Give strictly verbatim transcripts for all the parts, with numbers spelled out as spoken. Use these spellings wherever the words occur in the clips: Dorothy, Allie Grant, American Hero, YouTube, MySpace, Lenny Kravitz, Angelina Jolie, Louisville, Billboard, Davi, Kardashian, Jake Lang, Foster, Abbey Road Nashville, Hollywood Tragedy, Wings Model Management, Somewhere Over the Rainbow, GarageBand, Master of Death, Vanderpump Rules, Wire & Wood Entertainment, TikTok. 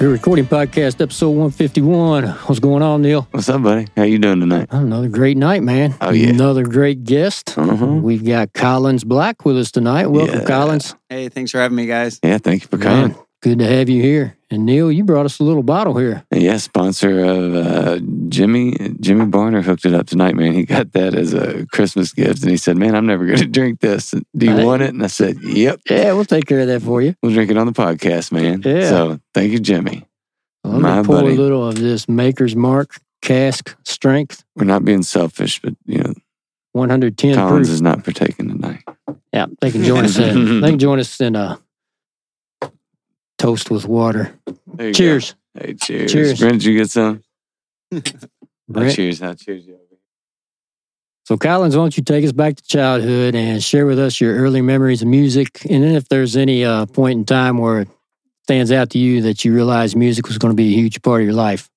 You're recording podcast episode one fifty-one. What's going on, Neil? What's up, buddy? How you doing tonight? Another great night, man. Oh, yeah. Another great guest. Uh-huh. We've got Collins Black with us tonight. Welcome, yeah. Collins. Hey, thanks for having me, guys. Yeah, thank you for coming. Man, good to have you here. And, Neil, you brought us a little bottle here. Yeah, sponsor of uh, Jimmy. Jimmy Barner hooked it up tonight, man. He got that as a Christmas gift, and he said, man, I'm never going to drink this. Do you I, want it? And I said, yep. Yeah, we'll take care of that for you. We'll drink it on the podcast, man. Yeah. So, thank you, Jimmy. Well, I'm going to pour buddy. a little of this Maker's Mark cask strength. We're not being selfish, but, you know, one ten Collins proof. Is not partaking tonight. Yeah, they can join us in, they can join us in a toast with water. Cheers. Go. Hey, cheers. Cheers. Brent, did you get some? I'll cheers. I'll cheers you. So, Collins, why don't you take us back to childhood and share with us your early memories of music, and then if there's any uh, point in time where it stands out to you that you realized music was going to be a huge part of your life.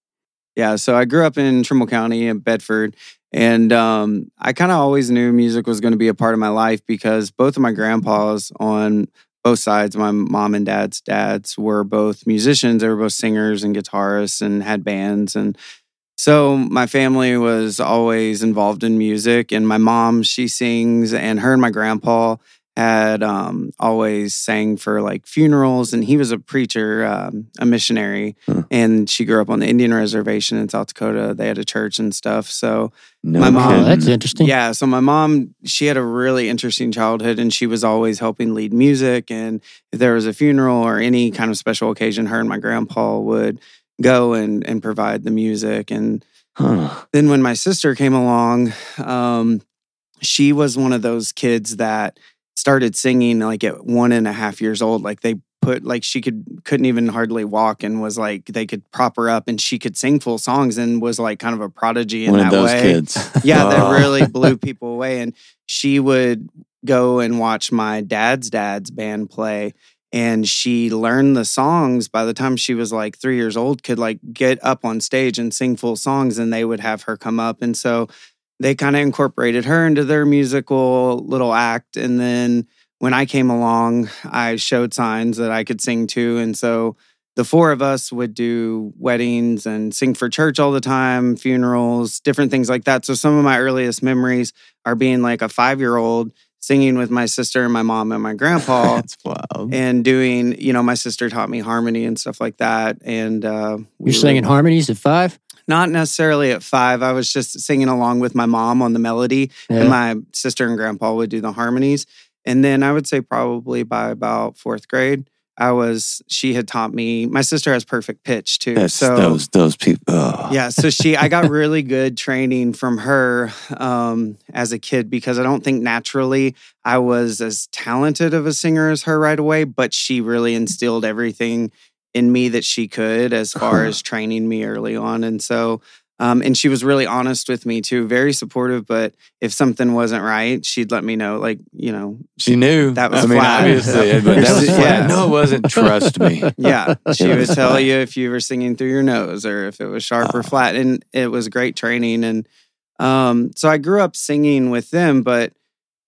Yeah, so I grew up in Trimble County in Bedford, and um, I kind of always knew music was going to be a part of my life because both of my grandpas on both sides, my mom and dad's dads were both musicians. They were both singers and guitarists and had bands. And so my family was always involved in music. And my mom, she sings, and her and my grandpa had um, always sang for like funerals. And he was a preacher, um, a missionary. Huh. And she grew up on the Indian Reservation in South Dakota. They had a church and stuff. So no my mom, kidding. That's interesting. Yeah. So my mom, she had a really interesting childhood, and she was always helping lead music. And if there was a funeral or any kind of special occasion, her and my grandpa would go and, and provide the music. And huh. then when my sister came along, um, she was one of those kids that started singing like at one and a half years old. Like they put, like she could, couldn't even hardly walk, and was like, they could prop her up and she could sing full songs, and was like kind of a prodigy in one that way. One of those way. kids. Yeah, oh. that really blew people away. And she would go and watch my dad's dad's band play, and she learned the songs by the time she was like three years old, could like get up on stage and sing full songs, and they would have her come up. And so they kind of incorporated her into their musical little act. And then when I came along, I showed signs that I could sing too. And so the four of us would do weddings and sing for church all the time, funerals, different things like that. So some of my earliest memories are being like a five-year-old singing with my sister and my mom and my grandpa. That's wild. And doing, you know, my sister taught me harmony and stuff like that. And uh, we You're singing were, harmonies at five? Not necessarily at five. I was just singing along with my mom on the melody. Yeah. And my sister and grandpa would do the harmonies. And then I would say probably by about fourth grade, I was, she had taught me, my sister has perfect pitch too. That's so those, those people. Oh. Yeah. So she, I got really good training from her um, as a kid, because I don't think naturally I was as talented of a singer as her right away, but she really instilled everything in me that she could as far as training me early on. And so, Um, and she was really honest with me too, very supportive. But if something wasn't right, she'd let me know. Like, you know, she knew that was I mean, flat. Obviously, but that was flat. Yeah. No, it wasn't. Trust me. Yeah, she would tell you if you were singing through your nose or if it was sharp oh. or flat. And it was great training. And um, so I grew up singing with them, but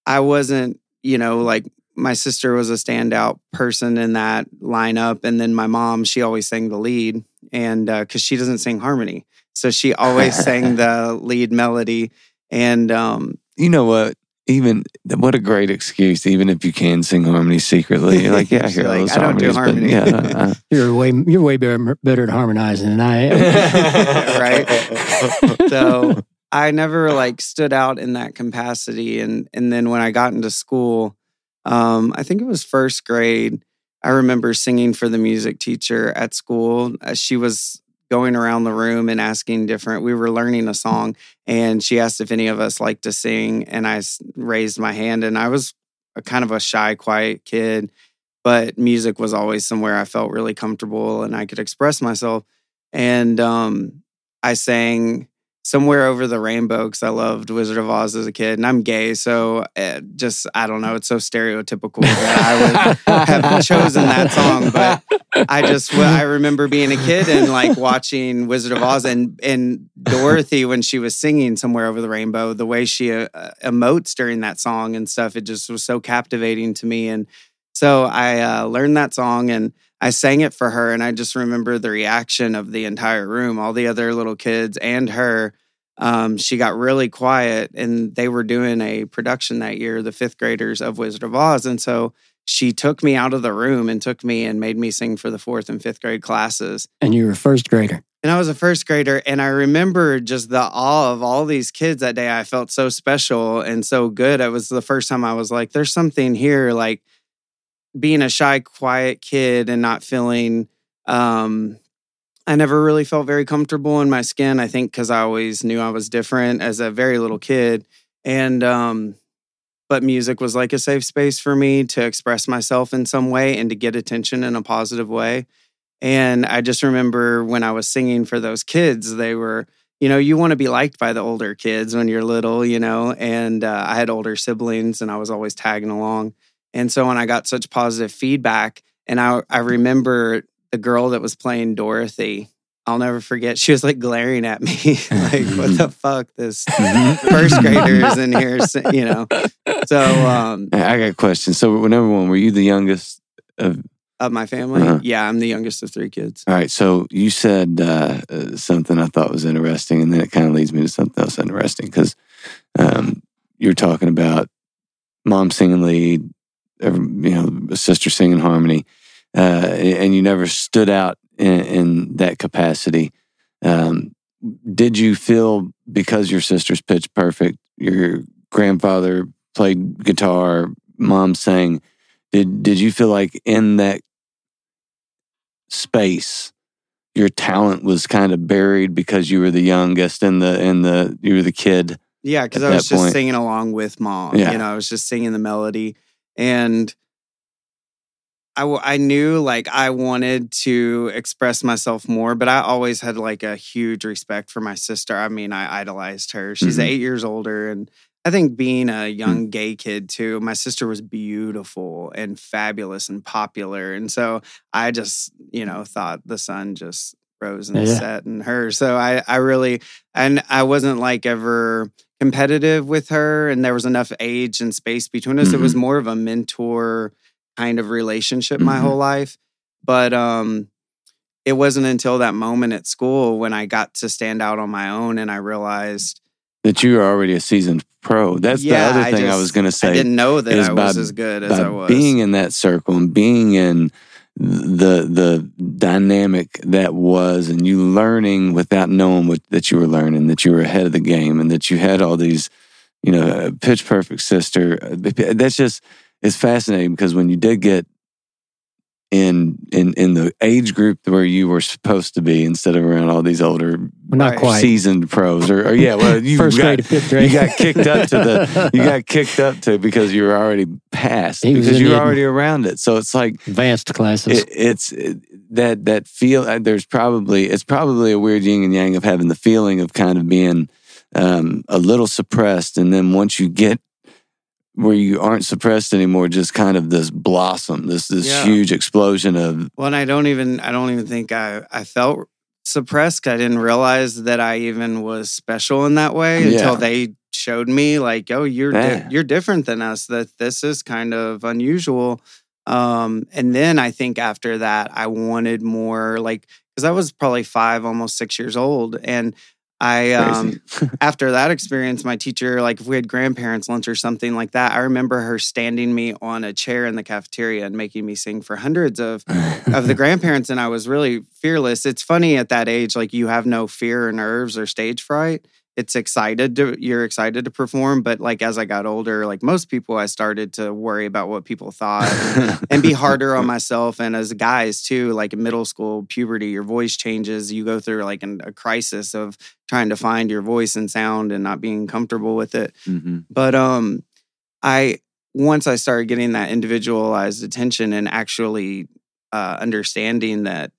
I wasn't, you know, like my sister was a standout person in that lineup, and then my mom, she always sang the lead. and because uh, she doesn't sing harmony. So she always sang the lead melody. And um, you know what? Even what a great excuse. Even if you can sing harmony secretly, you're like, yeah, I hear like, those I don't do harmony. But, yeah, I, you're way you're way better, better at harmonizing than I am, right? So I never like stood out in that capacity. And and then when I got into school, um, I think it was first grade. I remember singing for the music teacher at school. She was going around the room and asking different, we were learning a song and she asked if any of us liked to sing, and I raised my hand, and I was a kind of a shy, quiet kid, but music was always somewhere I felt really comfortable and I could express myself. And um, I sang Somewhere Over the Rainbow because I loved Wizard of Oz as a kid, and I'm gay, so it just, I don't know, it's so stereotypical that I would have chosen that song, but I just, I remember being a kid and like watching Wizard of Oz, and, and Dorothy, when she was singing Somewhere Over the Rainbow, the way she uh, emotes during that song and stuff, it just was so captivating to me. And so I uh, learned that song and I sang it for her, and I just remember the reaction of the entire room, all the other little kids and her. Um, she got really quiet, and they were doing a production that year, the fifth graders of Wizard of Oz. And so she took me out of the room and took me and made me sing for the fourth and fifth grade classes. And you were a first grader. And I was a first grader, and I remember just the awe of all these kids that day. I felt so special and so good. It was the first time I was like, there's something here, like, being a shy, quiet kid and not feeling, um, I never really felt very comfortable in my skin, I think, because I always knew I was different as a very little kid. And, um, but music was like a safe space for me to express myself in some way and to get attention in a positive way. And I just remember when I was singing for those kids, they were, you know, you want to be liked by the older kids when you're little, you know, and uh, I had older siblings and I was always tagging along. And so when I got such positive feedback, and I, I remember the girl that was playing Dorothy, I'll never forget, she was like glaring at me, like, what the fuck, this first grader is in here, you know. So um, I got questions. So number one, were you the youngest of, of my family? Uh-huh. Yeah, I'm the youngest of three kids. All right, so you said uh, something I thought was interesting, and then it kind of leads me to something else interesting, because um, you're talking about mom singing lead, Every, you know, sister singing harmony, uh, and you never stood out in, in that capacity. Um, did you feel, because your sister's pitch perfect, your grandfather played guitar, mom sang, did, did you feel like in that space your talent was kind of buried because you were the youngest and the and the you were the kid? Yeah, because I was just point. singing along with mom. Yeah. You know, I was just singing the melody. And I, w- I knew like I wanted to express myself more, but I always had like a huge respect for my sister. I mean, I idolized her. She's mm-hmm. eight years older. And I think being a young mm-hmm. gay kid too, my sister was beautiful and fabulous and popular. And so I just, you know, thought the sun just rose and yeah. set in her. So I, I really, and I wasn't like ever competitive with her, and there was enough age and space between us. Mm-hmm. It was more of a mentor kind of relationship mm-hmm. my whole life. But um, it wasn't until that moment at school when I got to stand out on my own and I realized that you were already a seasoned pro. That's yeah, the other thing I, just, I was going to say. I didn't know that I was by, as good as I was. Being in that circle and being in the the dynamic that was, and you learning without knowing what that you were learning, that you were ahead of the game, and that you had all these, you know, pitch perfect sister. That's just, it's fascinating, because when you did get in in in the age group where you were supposed to be, instead of around all these older, not quite seasoned pros, or, or yeah, well, you first got, grade, fifth grade, you got kicked up to the, you got kicked up to because you were already past, because you were already around it. So it's like advanced classes. It, it's it, that that feel. There's probably it's probably a weird yin and yang of having the feeling of kind of being um, a little suppressed, and then once you get where you aren't suppressed anymore, just kind of this blossom, this this yeah. huge explosion of. Well, and I don't even I don't even think I I felt suppressed, 'cause I didn't realize that I even was special in that way yeah. until they showed me, like, oh, you're di- you're different than us. That this is kind of unusual. Um, and then I think after that, I wanted more, like, because I was probably five, almost six years old. And I, um, after that experience, my teacher, like if we had grandparents lunch or something like that, I remember her standing me on a chair in the cafeteria and making me sing for hundreds of, of the grandparents. And I was really fearless. It's funny at that age, like you have no fear or nerves or stage fright. It's excited to, you're excited to perform. But like, as I got older, like most people, I started to worry about what people thought and, and be harder on myself. And as guys too, like in middle school, puberty, your voice changes. You go through like an, a crisis of trying to find your voice and sound and not being comfortable with it. Mm-hmm. But um, I, once I started getting that individualized attention and actually uh, understanding that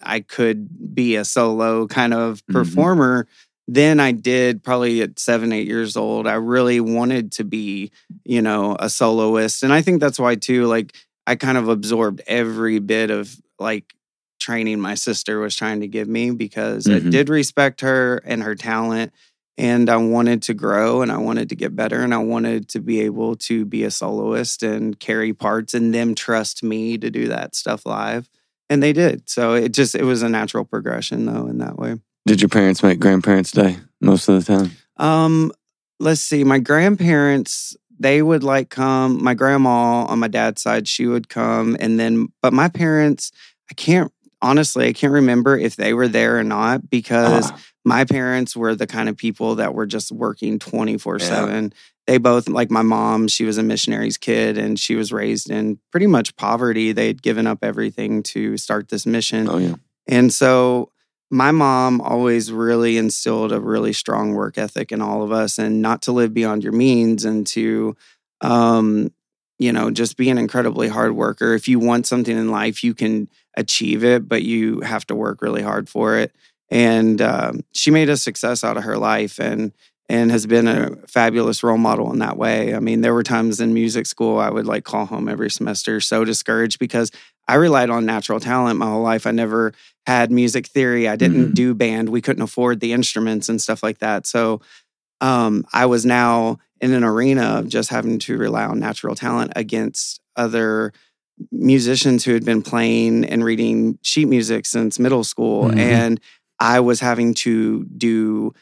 I could be a solo kind of performer, mm-hmm. Then I did probably at seven, eight years old, I really wanted to be, you know, a soloist. And I think that's why too, like I kind of absorbed every bit of like training my sister was trying to give me because mm-hmm. I did respect her and her talent. And I wanted to grow and I wanted to get better and I wanted to be able to be a soloist and carry parts and them trust me to do that stuff live. And they did. So it just, it was a natural progression though in that way. Did your parents make grandparents' day most of the time? Um, let's see. My grandparents, they would like come. My grandma on my dad's side, she would come. And then, but my parents, I can't, honestly, I can't remember if they were there or not because ah. my parents were the kind of people that were just working twenty-four seven. Yeah. They both, like my mom, she was a missionary's kid and she was raised in pretty much poverty. They had given up everything to start this mission. Oh, yeah. And so my mom always really instilled a really strong work ethic in all of us and not to live beyond your means and to, um, you know, just be an incredibly hard worker. If you want something in life, you can achieve it, but you have to work really hard for it. And um, she made a success out of her life and and has been a fabulous role model in that way. I mean, there were times in music school I would like call home every semester so discouraged because I relied on natural talent my whole life. I never had music theory. I didn't mm. do band. We couldn't afford the instruments and stuff like that. So um, I was now in an arena of just having to rely on natural talent against other musicians who had been playing and reading sheet music since middle school. Mm-hmm. And I was having to do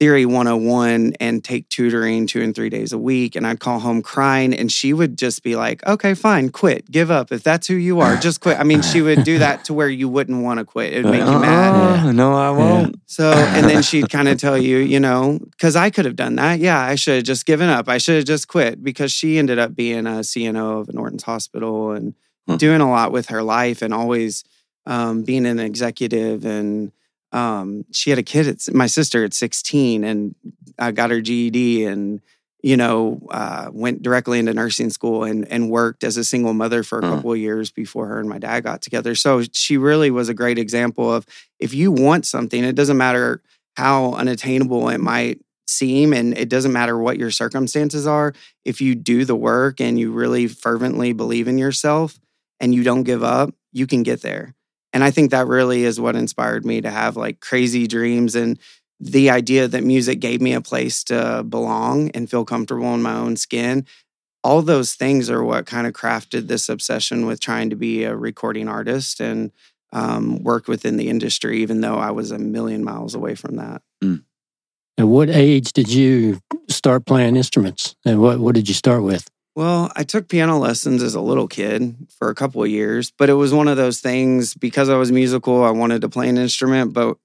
Theory one oh one and take tutoring two and three days a week. And I'd call home crying and she would just be like, okay, fine, quit, give up. If that's who you are, just quit. I mean, she would do that to where you wouldn't want to quit. It would make uh, you mad. Uh, no, I won't. So, and then she'd kind of tell you, you know, because I could have done that. Yeah, I should have just given up. I should have just quit because she ended up being a C N O of an Norton's hospital and huh. doing a lot with her life and always um, being an executive and Um, she had a kid, at, my sister at sixteen, and I got her G E D and, you know, uh, went directly into nursing school and, and worked as a single mother for a couple of years before her and my dad got together. So she really was a great example of if you want something, it doesn't matter how unattainable it might seem and it doesn't matter what your circumstances are. If you do the work and you really fervently believe in yourself and you don't give up, you can get there. And I think that really is what inspired me to have like crazy dreams and the idea that music gave me a place to belong and feel comfortable in my own skin. All those things are what kind of crafted this obsession with trying to be a recording artist and um, work within the industry, even though I was a million miles away from that. Mm. At what age did you start playing instruments and what, what did you start with? Well, I took piano lessons as a little kid for a couple of years, but it was one of those things because I was musical, I wanted to play an instrument, but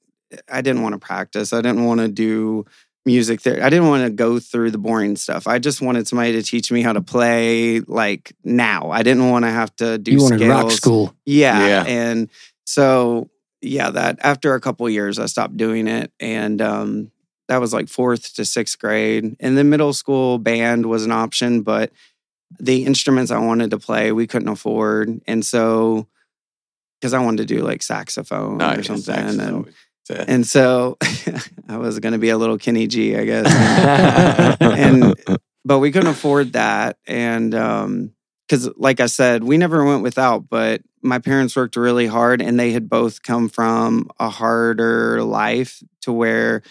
I didn't want to practice. I didn't want to do music theory. I didn't want to go through the boring stuff. I just wanted somebody to teach me how to play like now. I didn't want to have to do you scales. You wanted rock school. Yeah. yeah. And so, yeah, that after a couple of years, I stopped doing it. And, um, that was like fourth to sixth grade. And then middle school band was an option, but the instruments I wanted to play, we couldn't afford. And so, because I wanted to do like saxophone no, or something. Saxophone. And, and so, I was going to be a little Kenny G, I guess. and But we couldn't afford that. And because, um, like I said, we never went without. But my parents worked really hard. And they had both come from a harder life to where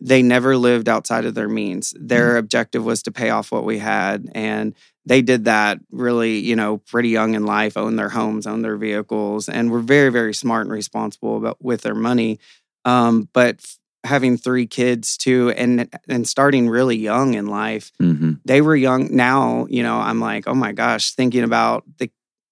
they never lived outside of their means. Their mm-hmm. objective was to pay off what we had. And they did that really, you know, pretty young in life, owned their homes, owned their vehicles, and were very, very smart and responsible about, with their money. Um, but f- having three kids too, and and starting really young in life, mm-hmm. they were young. Now, you know, I'm like, oh my gosh, thinking about the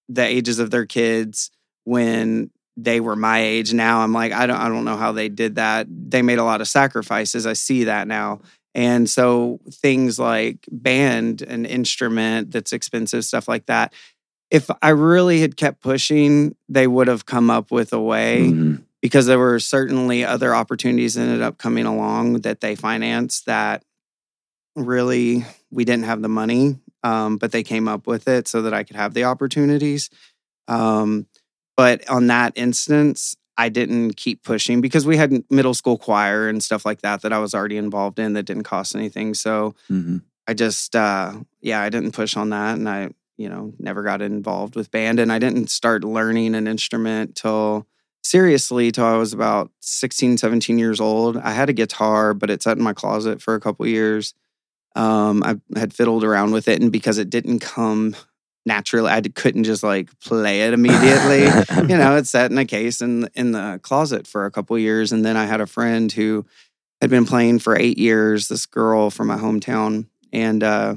the ages of their kids when they were my age. Now I'm like, I don't, I don't know how they did that. They made a lot of sacrifices. I see that now. And so things like band, an instrument that's expensive, stuff like that. If I really had kept pushing, they would have come up with a way mm-hmm. because there were certainly other opportunities that ended up coming along that they financed that really we didn't have the money, um, but they came up with it so that I could have the opportunities. Um, But on that instance, I didn't keep pushing because we had middle school choir and stuff like that that I was already involved in that didn't cost anything. So mm-hmm. I just, uh, yeah, I didn't push on that. And I, you know, never got involved with band. And I didn't start learning an instrument till, seriously, till I was about sixteen, seventeen years old. I had a guitar, but it sat in my closet for a couple years. Um, I had fiddled around with it. And because it didn't come naturally, I couldn't just like play it immediately. You know, it sat in a case in, in the closet for a couple of years. And then I had a friend who had been playing for eight years, this girl from my hometown. And uh,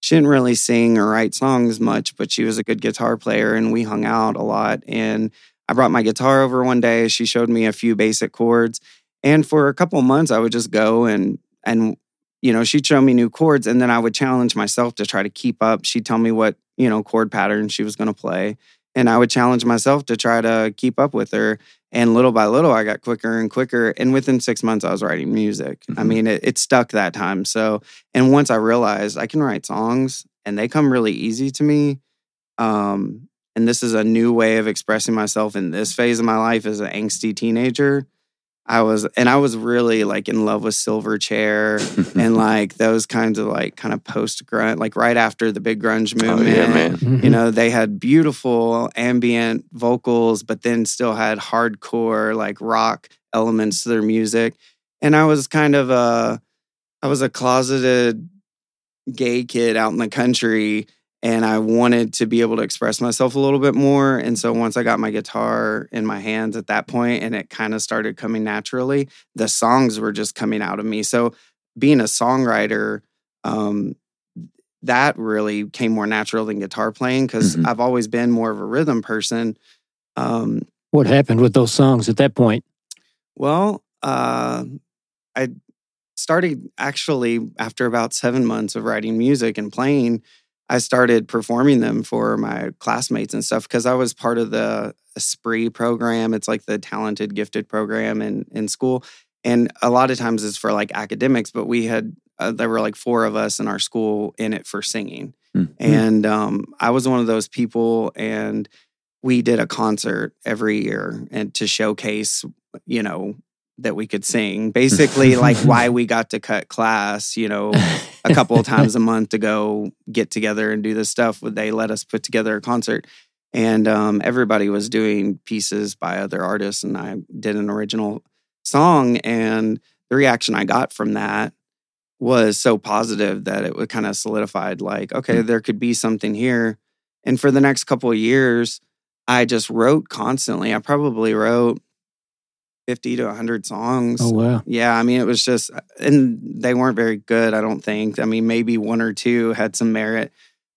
she didn't really sing or write songs much, but she was a good guitar player and we hung out a lot. And I brought my guitar over one day. She showed me a few basic chords. And for a couple of months, I would just go and, and you know, she'd show me new chords and then I would challenge myself to try to keep up. She'd tell me what, you know, chord pattern she was going to play. And I would challenge myself to try to keep up with her. And little by little, I got quicker and quicker. And within six months, I was writing music. Mm-hmm. I mean, it, it stuck that time. So, and once I realized I can write songs and they come really easy to me. Um, and this is a new way of expressing myself in this phase of my life as an angsty teenager. I was, and I was really like in love with Silverchair and like those kinds of like kind of post grunge, like right after the big grunge movement. Oh, yeah, man. Mm-hmm. You know, they had beautiful ambient vocals, but then still had hardcore like rock elements to their music. And I was kind of a, I was a closeted gay kid out in the country. And I wanted to be able to express myself a little bit more. And so once I got my guitar in my hands at that point, and it kind of started coming naturally, the songs were just coming out of me. So being a songwriter, um, that really came more natural than guitar playing because mm-hmm. I've always been more of a rhythm person. Um, what happened with those songs at that point? Well, uh, I started actually after about seven months of writing music and playing, I started performing them for my classmates and stuff because I was part of the ESPRI program. It's like the talented, gifted program in, in school. And a lot of times it's for like academics, but we had, uh, there were like four of us in our school in it for singing. Mm-hmm. And um, I was one of those people, and we did a concert every year and to showcase, you know, that we could sing. Basically, like why we got to cut class, you know, a couple of times a month to go get together and do this stuff. They let us put together a concert. And um, everybody was doing pieces by other artists. And I did an original song. And the reaction I got from that was so positive that it was kind of solidified like, okay, there could be something here. And for the next couple of years, I just wrote constantly. I probably wrote fifty to one hundred songs. Oh, wow. Yeah, I mean, it was just, and they weren't very good, I don't think. I mean, maybe one or two had some merit.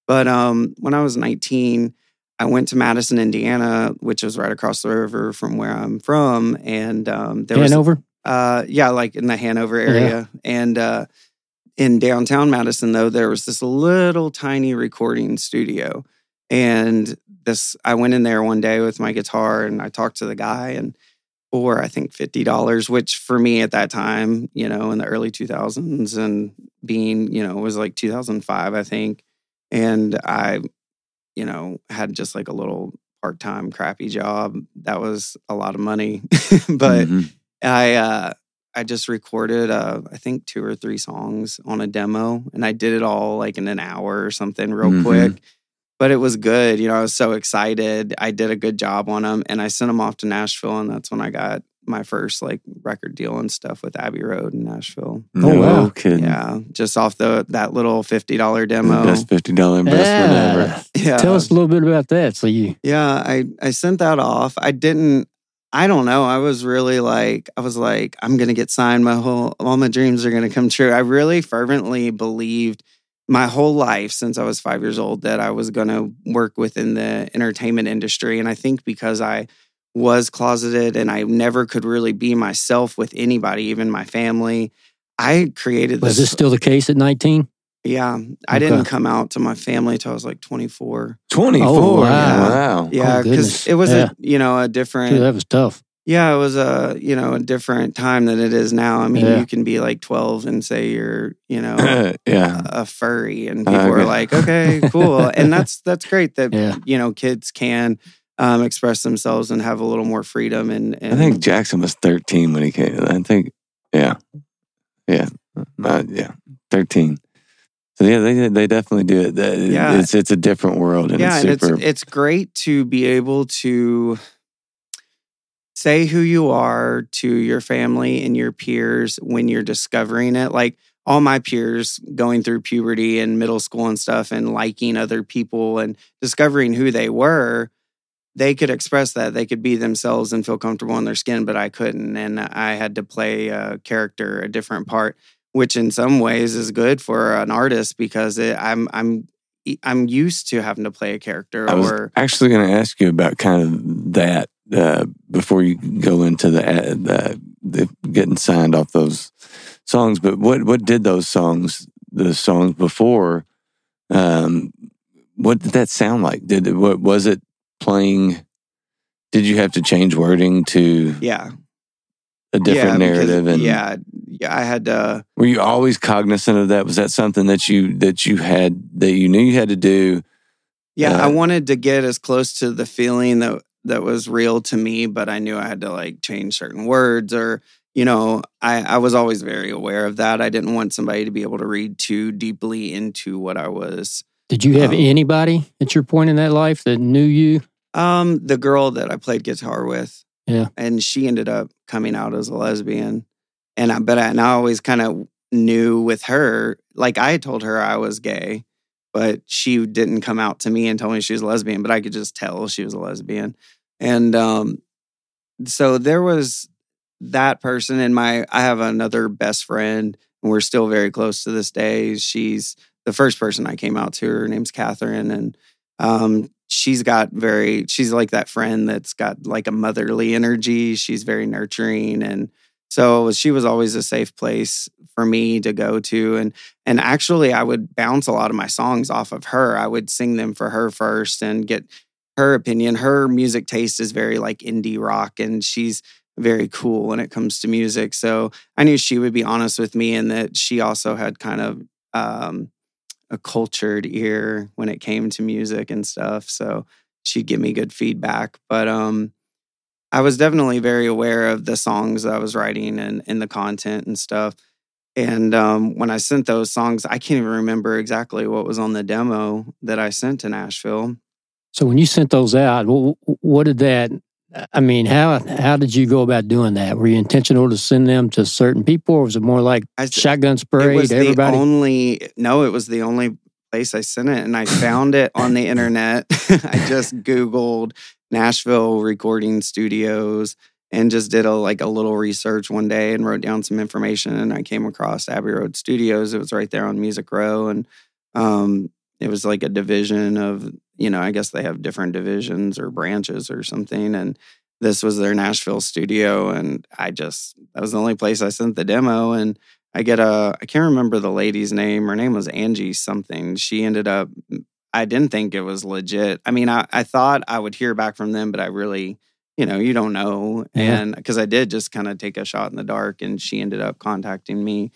But um, when I was nineteen, I went to Madison, Indiana, which is right across the river from where I'm from. And um, there Hanover? was... Hanover? Uh, yeah, like in the Hanover area. Yeah. And uh, in downtown Madison, though, there was this little tiny recording studio. And this, I went in there one day with my guitar and I talked to the guy and or I think fifty dollars, which for me at that time, you know, in the early two thousands and being, you know, it was like two thousand five, I think. And I, you know, had just like a little part-time crappy job. That was a lot of money. But mm-hmm. I uh, I just recorded, uh, I think, two or three songs on a demo. And I did it all like in an hour or something real mm-hmm. quick. But it was good. You know, I was so excited. I did a good job on them. And I sent them off to Nashville. And that's when I got my first like record deal and stuff with Abbey Road in Nashville. No oh, wow. kidding. Yeah. Just off the that little fifty dollar demo. The best fifty dollar investment yeah. ever. Yeah. Tell us a little bit about that. So you. Yeah. I, I sent that off. I didn't. I don't know. I was really like, I was like, I'm going to get signed. My whole, all my dreams are going to come true. I really fervently believed my whole life since I was five years old that I was going to work within the entertainment industry. And I think because I was closeted and I never could really be myself with anybody, even my family, I created this. Was this still the case at nineteen? Yeah. I okay. didn't come out to my family till I was like twenty-four. twenty-four? Oh, wow. Yeah. Wow. Yeah, because oh, it was, yeah. a, you know, a different... Dude, that was tough. Yeah, it was a, you know, a different time than it is now. I mean, yeah. you can be like twelve and say you're, you know, uh, yeah. a, a furry. And people uh, okay. are like, okay, cool. And that's that's great that, yeah. you know, kids can um, express themselves and have a little more freedom. And, and I think Jackson was thirteen when he came. I think, yeah. Yeah. Uh, yeah. thirteen. Yeah, they they definitely do it. Yeah. It's it's a different world. And yeah, it's super... and it's, it's great to be able to say who you are to your family and your peers when you're discovering it. Like all my peers going through puberty and middle school and stuff and liking other people and discovering who they were, they could express that. They could be themselves and feel comfortable in their skin, but I couldn't. And I had to play a character, a different part. Which in some ways is good for an artist because it, I'm I'm I'm used to having to play a character. I was or, actually going to ask you about kind of that uh, before you go into the, uh, the the getting signed off those songs. But what what did those songs, the songs before? Um, what did that sound like? Did it, what was it playing? Did you have to change wording to yeah a different yeah, narrative because, and yeah. Yeah, I had to... Uh, were you always cognizant of that? Was that something that you that you had, that you knew you had to do? Yeah, uh, I wanted to get as close to the feeling that, that was real to me, but I knew I had to, like, change certain words or, you know, I, I was always very aware of that. I didn't want somebody to be able to read too deeply into what I was... Did you have um, anybody at your point in that life that knew you? Um, the girl that I played guitar with. Yeah. And she ended up coming out as a lesbian. And I, but I, and I always kind of knew with her, like I told her I was gay, but she didn't come out to me and tell me she was a lesbian, but I could just tell she was a lesbian. And um, so there was that person in my, I have another best friend, and we're still very close to this day. She's the first person I came out to. Her name's Catherine. And um, she's got very, she's like that friend that's got like a motherly energy. She's very nurturing and, so she was always a safe place for me to go to. And and actually, I would bounce a lot of my songs off of her. I would sing them for her first and get her opinion. Her music taste is very like indie rock, and she's very cool when it comes to music. So I knew she would be honest with me and that she also had kind of um, a cultured ear when it came to music and stuff. So she'd give me good feedback. But... um I was definitely very aware of the songs that I was writing and, and the content and stuff. And um, when I sent those songs, I can't even remember exactly what was on the demo that I sent to Nashville. So when you sent those out, what did that, I mean, how how did you go about doing that? Were you intentional to send them to certain people or was it more like I, shotgun spray to everybody? The only, no, it was the only place I sent it. And I found it on the internet. I just Googled Nashville recording studios and just did a like a little research one day and wrote down some information and I came across Abbey Road Studios. It was right there on Music Row and um, it was like a division of, you know, I guess they have different divisions or branches or something and this was their Nashville studio and I just, that was the only place I sent the demo and I get a, I can't remember the lady's name. Her name was Angie something. She ended up... I didn't think it was legit. I mean, I, I thought I would hear back from them, but I really, you know, you don't know. Yeah. And because I did just kind of take a shot in the dark and she ended up contacting me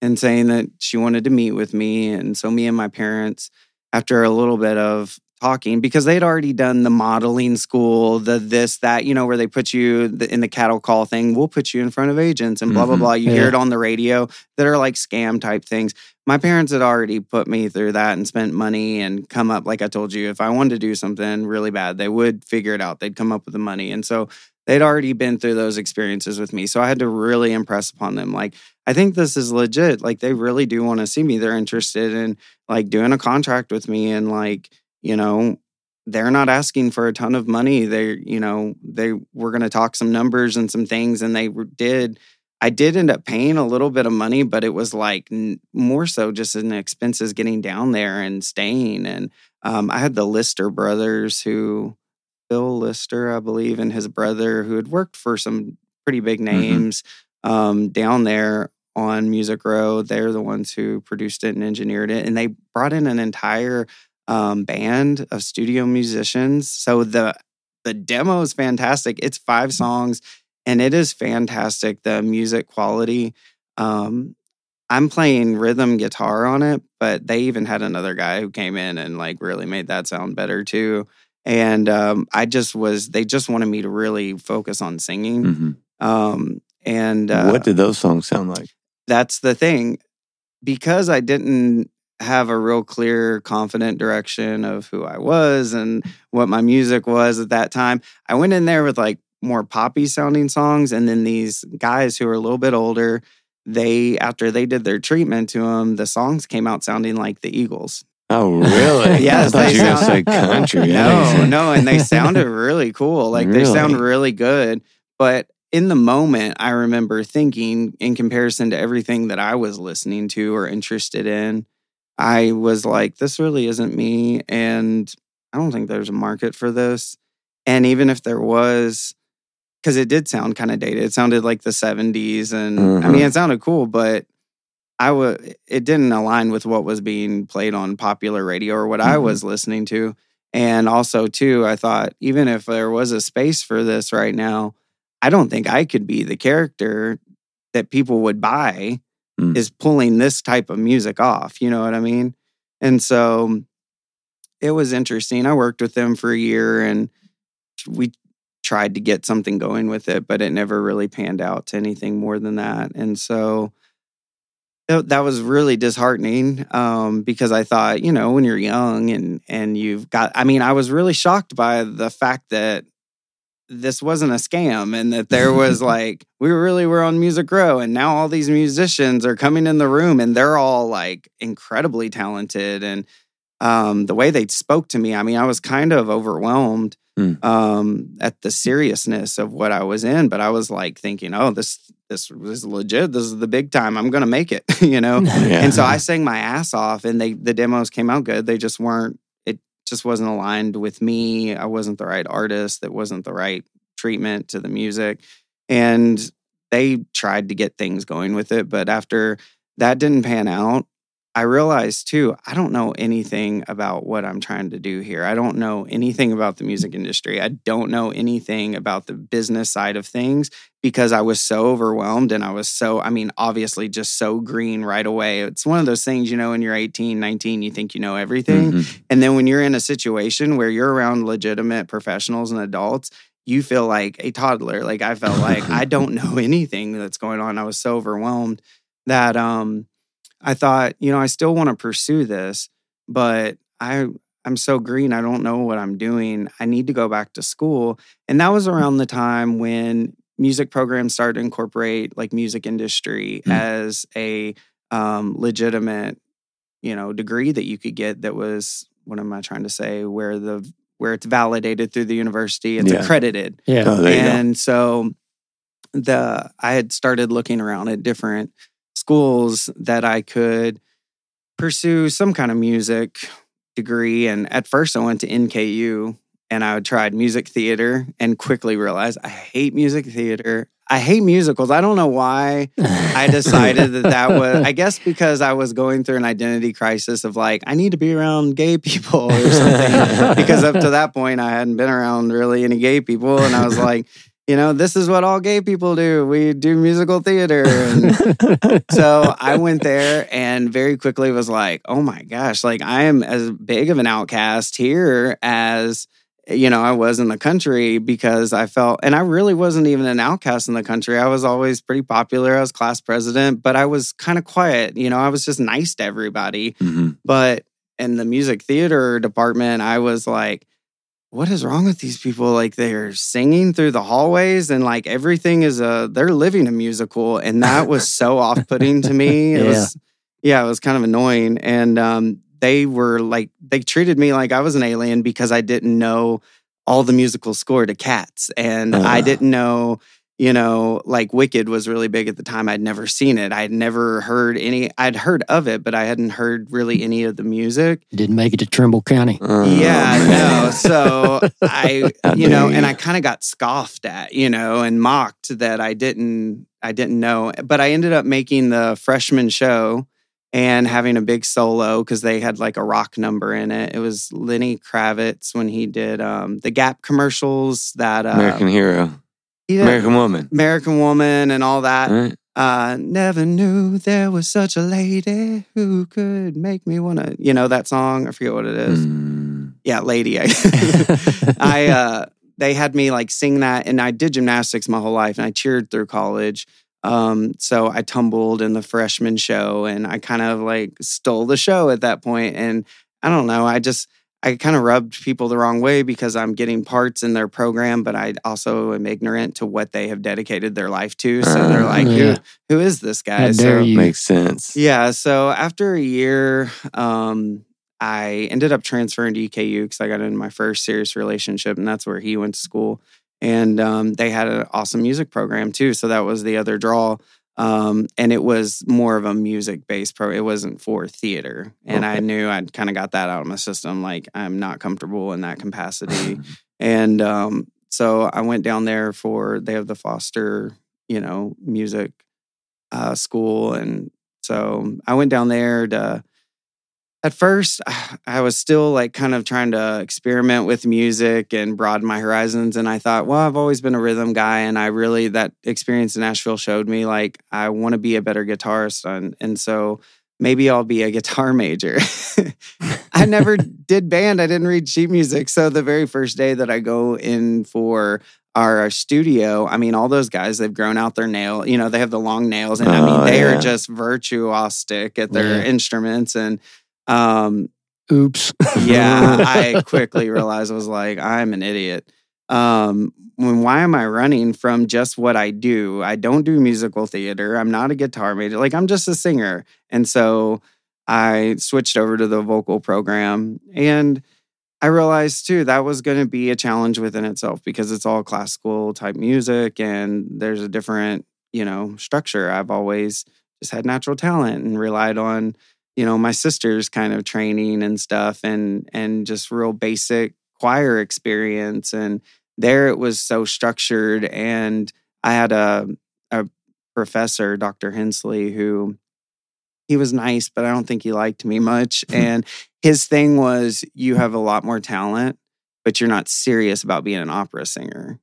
and saying that she wanted to meet with me. And so me and my parents, after a little bit of talking, because they'd already done the modeling school, the this, that, you know, where they put you in the cattle call thing, we'll put you in front of agents and blah, mm-hmm. blah, blah. You yeah. hear it on the radio that are like scam type things. My parents had already put me through that and spent money and come up, like I told you, if I wanted to do something really bad, they would figure it out. They'd come up with the money. And so they'd already been through those experiences with me. So I had to really impress upon them. Like, I think this is legit. Like, they really do want to see me. They're interested in, like, doing a contract with me. And, like, you know, they're not asking for a ton of money. They, you know, they were going to talk some numbers and some things. And they did. I did end up paying a little bit of money, but it was like n- more so just in the expenses getting down there and staying. And um, I had the Lister brothers who, Bill Lister, I believe, and his brother who had worked for some pretty big names mm-hmm. um, down there on Music Row. They're the ones who produced it and engineered it. And they brought in an entire um, band of studio musicians. So the, the demo is fantastic. It's five songs. And it is fantastic, the music quality. Um, I'm playing rhythm guitar on it, but they even had another guy who came in and, like, really made that sound better too. And um, I just was, they just wanted me to really focus on singing. Mm-hmm. Um, and uh, what did those songs sound like? That's the thing. Because I didn't have a real clear, confident direction of who I was and what my music was at that time, I went in there with, like, more poppy sounding songs. And then these guys who are a little bit older, they, after they did their treatment to them, the songs came out sounding like the Eagles. Oh, really? Yes. I thought they you sound, were gonna say country. No, no. And they sounded really cool. Like, really? They sound really good. But in the moment, I remember thinking, in comparison to everything that I was listening to or interested in, I was like, this really isn't me. And I don't think there's a market for this. And even if there was, because it did sound kind of dated. It sounded like the seventies. And mm-hmm. I mean, it sounded cool, but I w- it didn't align with what was being played on popular radio or what mm-hmm. I was listening to. And also, too, I thought, even if there was a space for this right now, I don't think I could be the character that people would buy mm. is pulling this type of music off. You know what I mean? And so it was interesting. I worked with them for a year and we tried to get something going with it, but it never really panned out to anything more than that. And so that was really disheartening um, because I thought, you know, when you're young and, and you've got, I mean, I was really shocked by the fact that this wasn't a scam and that there was like, we really were on Music Row and now all these musicians are coming in the room and they're all like incredibly talented. And um, the way they spoke to me, I mean, I was kind of overwhelmed. Mm. Um, at the seriousness of what I was in, but I was like thinking, "Oh, this this is legit. This is the big time. I'm gonna make it," you know. Yeah. And so I sang my ass off, and they the demos came out good. They just weren't. It just wasn't aligned with me. I wasn't the right artist. That wasn't the right treatment to the music. And they tried to get things going with it, but after that didn't pan out, I realized, too, I don't know anything about what I'm trying to do here. I don't know anything about the music industry. I don't know anything about the business side of things because I was so overwhelmed and I was so, I mean, obviously just so green right away. It's one of those things, you know, when you're eighteen, nineteen, you think you know everything. Mm-hmm. And then when you're in a situation where you're around legitimate professionals and adults, you feel like a toddler. Like, I felt like I don't know anything that's going on. I was so overwhelmed that, um, I thought, you know, I still want to pursue this, but I, I'm so green. I don't know what I'm doing. I need to go back to school. And that was around the time when music programs started to incorporate like music industry mm-hmm. as a um, legitimate, you know, degree that you could get that was, what am I trying to say, where the where it's validated through the university. It's yeah. accredited. Yeah. Oh, there you go. And so the I had started looking around at different schools that I could pursue some kind of music degree. And at first I went to N K U and I tried music theater and quickly realized I hate music theater. I hate musicals. I don't know why I decided that that was, I guess because I was going through an identity crisis of like, I need to be around gay people or something. Because up to that point I hadn't been around really any gay people. And I was like, you know, this is what all gay people do. We do musical theater. And so I went there and very quickly was like, oh my gosh, like I am as big of an outcast here as you know, I was in the country because I felt, and I really wasn't even an outcast in the country. I was always pretty popular. I was class president, but I was kind of quiet. You know, I was just nice to everybody. Mm-hmm. But in the music theater department, I was like, what is wrong with these people? Like, they're singing through the hallways and like everything is a, they're living a musical. And that was so off-putting to me. It yeah. was, yeah, it was kind of annoying. And, um, they were like, they treated me like I was an alien because I didn't know all the musical score to Cats. And uh. I didn't know, you know, like Wicked was really big at the time. I'd never seen it. I'd never heard any, I'd heard of it, but I hadn't heard really any of the music. Didn't make it to Trimble County. Uh, yeah, I know. So I, you know, and I kind of got scoffed at, you know, and mocked that I didn't, I didn't know. But I ended up making the freshman show and having a big solo because they had like a rock number in it. It was Lenny Kravitz when he did um, the Gap commercials. That uh, American Hero. Yeah, American Woman. American Woman and all that. Right. Uh, never knew there was such a lady who could make me want to... You know that song? I forget what it is. Mm. Yeah, Lady. I... I uh, they had me like sing that. And I did gymnastics my whole life. And I cheered through college. Um, so I tumbled in the freshman show and I kind of like stole the show at that point. And I don't know, I just, I kind of rubbed people the wrong way because I'm getting parts in their program, but I also am ignorant to what they have dedicated their life to. So they're like, yeah. who, who is this guy? How dare you. So makes sense. Yeah. So after a year, um, I ended up transferring to E K U because I got into my first serious relationship and that's where he went to school. And um, they had an awesome music program, too. So that was the other draw. Um, and it was more of a music-based program. It wasn't for theater. And okay. I knew I'd kind of got that out of my system. Like, I'm not comfortable in that capacity. and um, so I went down there for, they have the Foster, you know, music uh, school. And so I went down there to... At first, I was still like kind of trying to experiment with music and broaden my horizons. And I thought, well, I've always been a rhythm guy. And I really, that experience in Nashville showed me like, I want to be a better guitarist. And, and so maybe I'll be a guitar major. I never did band. I didn't read sheet music. So the very first day that I go in for our, our studio, I mean, all those guys, they've grown out their nail. You know, they have the long nails. And I mean, oh, they yeah. are just virtuosic at their yeah. instruments. And Um, oops. yeah, I quickly realized I was like, I'm an idiot. Um, when why am I running from just what I do? I don't do musical theater. I'm not a guitar major. Like, I'm just a singer. And so I switched over to the vocal program. And I realized, too, that was going to be a challenge within itself because it's all classical type music and there's a different, you know, structure. I've always just had natural talent and relied on you know, my sister's kind of training and stuff and and just real basic choir experience. And there it was so structured. And I had a a professor, Doctor Hensley, who he was nice, but I don't think he liked me much. And his thing was, you have a lot more talent, but you're not serious about being an opera singer.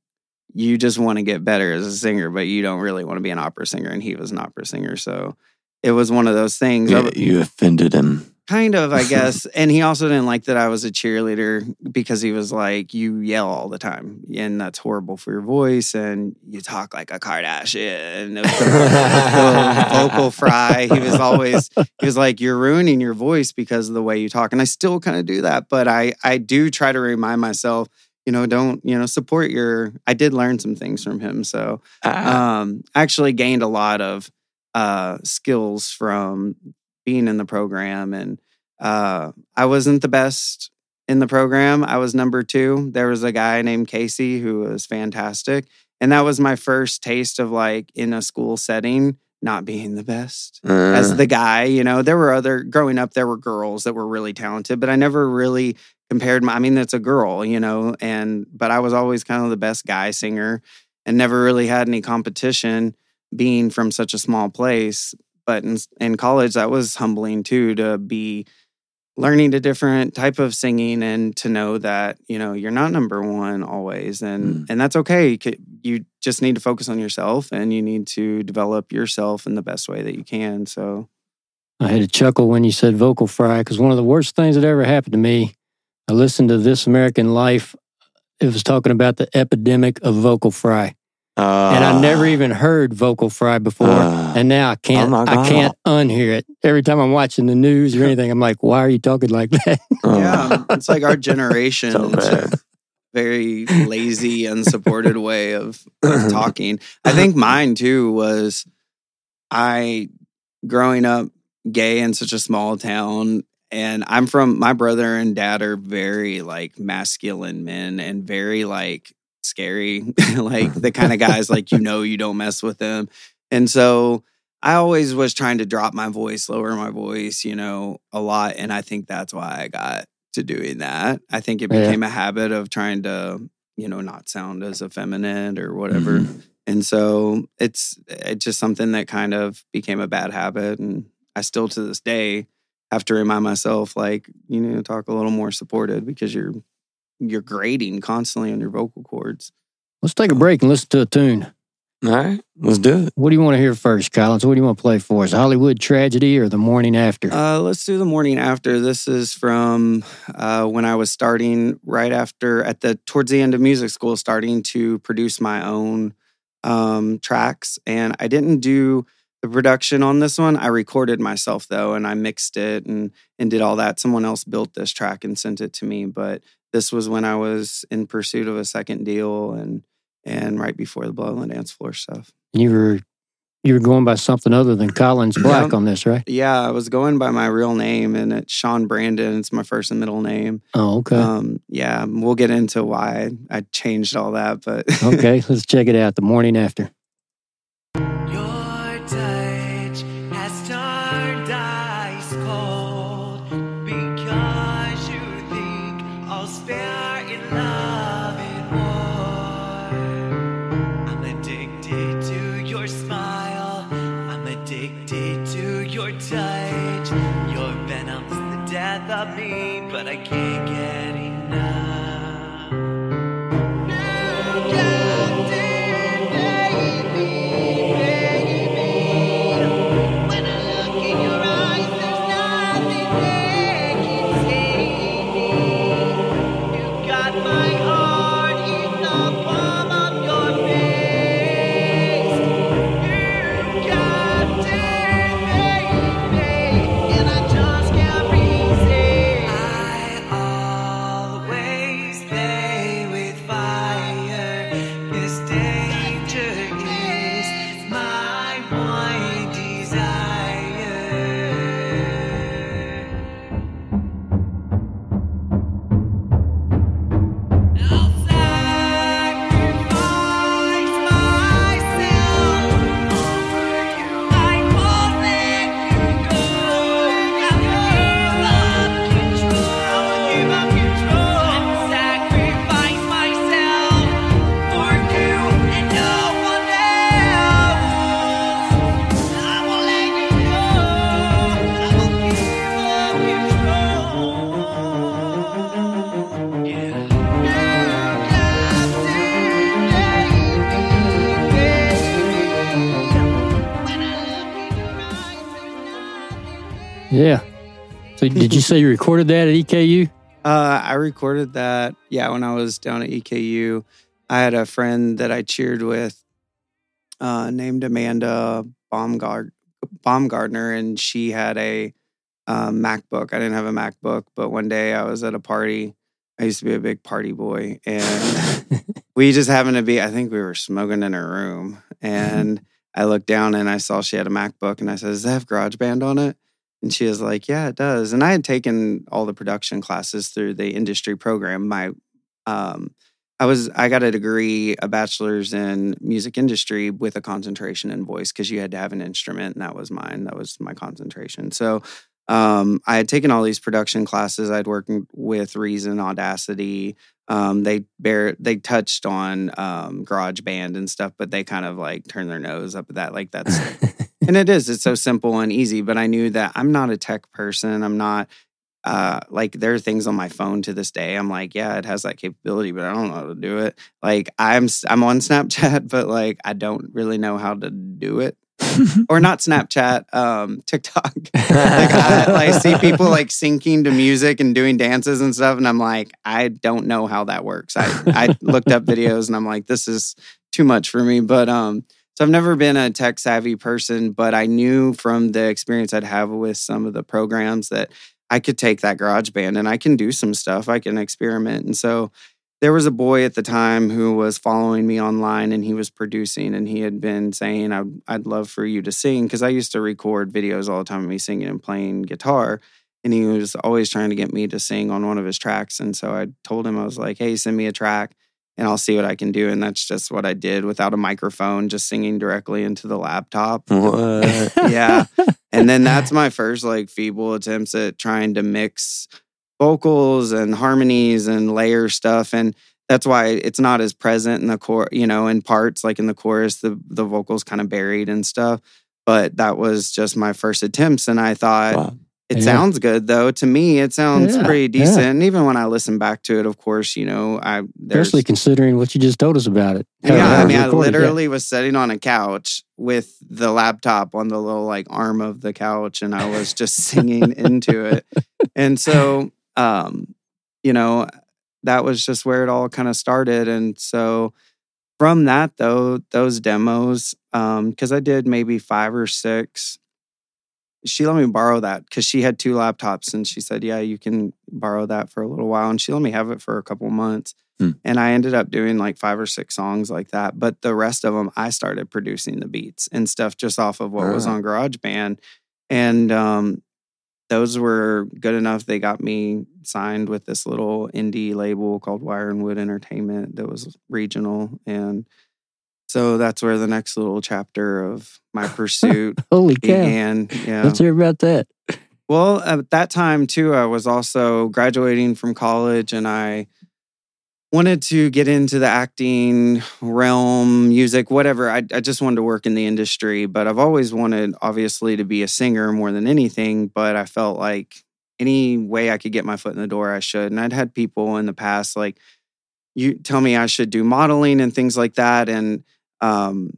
You just want to get better as a singer, but you don't really want to be an opera singer. And he was an opera singer, so... It was one of those things. Yeah, you offended him. Kind of, I guess. And he also didn't like that I was a cheerleader because he was like, you yell all the time. And that's horrible for your voice. And you talk like a Kardashian. It was a vocal, vocal fry. He was always, he was like, you're ruining your voice because of the way you talk. And I still kind of do that. But I, I do try to remind myself, you know, don't, you know, support your, I did learn some things from him. So ah. um, I actually gained a lot of Uh, skills from being in the program. And uh, I wasn't the best in the program. I was number two. There was a guy named Casey who was fantastic. And that was my first taste of like in a school setting, not being the best uh. as the guy. You know, there were other, growing up, there were girls that were really talented, but I never really compared my, I mean, that's a girl, you know, and, but I was always kind of the best guy singer and never really had any competition. Being from such a small place, but in, in college, that was humbling too, to be learning a different type of singing and to know that, you know, you're not number one always. And, mm. and that's okay. You just need to focus on yourself and you need to develop yourself in the best way that you can. So I had a chuckle when you said vocal fry, because one of the worst things that ever happened to me, I listened to This American Life It was talking about the epidemic of vocal fry. Uh, and I never even heard vocal fry before, uh, and now I can't. Oh I can't unhear it. Every time I'm watching the news or anything, I'm like, "Why are you talking like that?" Yeah, it's like our generation. So it's a very lazy, unsupported way of, of talking. I think mine too was I growing up gay in such a small town, and I'm from. My brother and dad are very like masculine men, and very like. Scary, like the kind of guys like you know you don't mess with them, and so I always was trying to drop my voice, lower my voice, you know, a lot, and I think that's why I got to doing that. I think it became yeah. a habit of trying to, you know, not sound as effeminate or whatever, mm-hmm. and so it's it's just something that kind of became a bad habit, and I still to this day have to remind myself, like, you know, talk a little more supported because you're. You're grating constantly on your vocal cords. Let's take a break and listen to a tune. All right, let's do it. What do you want to hear first, Collins? What do you want to play for us? Hollywood Tragedy or The Morning After? Uh, let's do The Morning After. This is from uh, when I was starting right after, at the towards the end of music school, starting to produce my own um, tracks. And I didn't do the production on this one. I recorded myself, though, and I mixed it and, and did all that. Someone else built this track and sent it to me, but... This was when I was in pursuit of a second deal, and and right before the Blood on the Dance Floor stuff. You were you were going by something other than Collins Black yeah. on this, right? Yeah, I was going by my real name, and it's Sean Brandon. It's my first and middle name. Oh, okay. Um, yeah, we'll get into why I changed all that, but okay, let's check it out. The Morning After. Me, but I can't get enough. Now captain, baby, baby. When I look in your eyes, there's nothing that can take me. You got my heart in the palm of your face. You captain, baby, and I just can't resist. Yeah. So did you say you recorded that at E K U? Uh, I recorded that, yeah, when I was down at E K U. I had a friend that I cheered with uh, named Amanda Baumgard- Baumgardner, and she had a uh, MacBook. I didn't have a MacBook, but one day I was at a party. I used to be a big party boy, and we just happened to be, I think we were smoking in her room. And I looked down, and I saw she had a MacBook, and I said, does that have GarageBand on it? And she was like, yeah, it does. And I had taken all the production classes through the industry program. My, um, I was, I got a degree, a bachelor's in music industry with a concentration in voice because you had to have an instrument, and that was mine. That was my concentration. So um, I had taken all these production classes. I'd worked with Reason, Audacity. Um, they bear, they touched on um, GarageBand and stuff, but they kind of like turned their nose up at that. Like that's... And it is. It's so simple and easy. But I knew that I'm not a tech person. I'm not, uh, like, there are things on my phone to this day. I'm like, yeah, it has that capability, but I don't know how to do it. Like, I'm I'm on Snapchat, but, like, I don't really know how to do it. or not Snapchat, um, TikTok. Like I, I see people like syncing to music and doing dances and stuff. And I'm like, I don't know how that works. I, I looked up videos and I'm like, this is too much for me. But um, so I've never been a tech savvy person, but I knew from the experience I'd have with some of the programs that I could take that GarageBand and I can do some stuff. I can experiment. And so there was a boy at the time who was following me online, and he was producing, and he had been saying, I'd, I'd love for you to sing, because I used to record videos all the time of me singing and playing guitar, and he was always trying to get me to sing on one of his tracks. And so I told him, I was like, hey, send me a track, and I'll see what I can do. And that's just what I did without a microphone, just singing directly into the laptop. What? Yeah. And then that's my first like feeble attempts at trying to mix vocals and harmonies and layer stuff. And that's why it's not as present in the chor, you know, in parts, like in the chorus, the, the vocals kind of buried and stuff. But that was just my first attempts. And I thought, wow. It yeah. sounds good though. To me, it sounds yeah. pretty decent. Yeah. And even when I listen back to it, of course, you know, I... Especially considering what you just told us about it. Yeah, yeah. I mean, I literally yeah. was sitting on a couch with the laptop on the little like arm of the couch, and I was just singing into it. And so... Um, you know, that was just where it all kind of started. And so from that though, those demos, um, cause I did maybe five or six, she let me borrow that cause she had two laptops and she said, yeah, you can borrow that for a little while. And she let me have it for a couple months. Hmm. And I ended up doing like five or six songs like that. But the rest of them, I started producing the beats and stuff just off of what all was right. on GarageBand. And, um, those were good enough. They got me signed with this little indie label called Wire and Wood Entertainment that was regional. And so that's where the next little chapter of my pursuit Holy began. Cow. Yeah. Let's hear about that. Well, at that time too, I was also graduating from college and I wanted to get into the acting realm, music, whatever. I, I just wanted to work in the industry, but I've always wanted, obviously, to be a singer more than anything. But I felt like any way I could get my foot in the door, I should. And I'd had people in the past, like, you tell me I should do modeling and things like that. And um,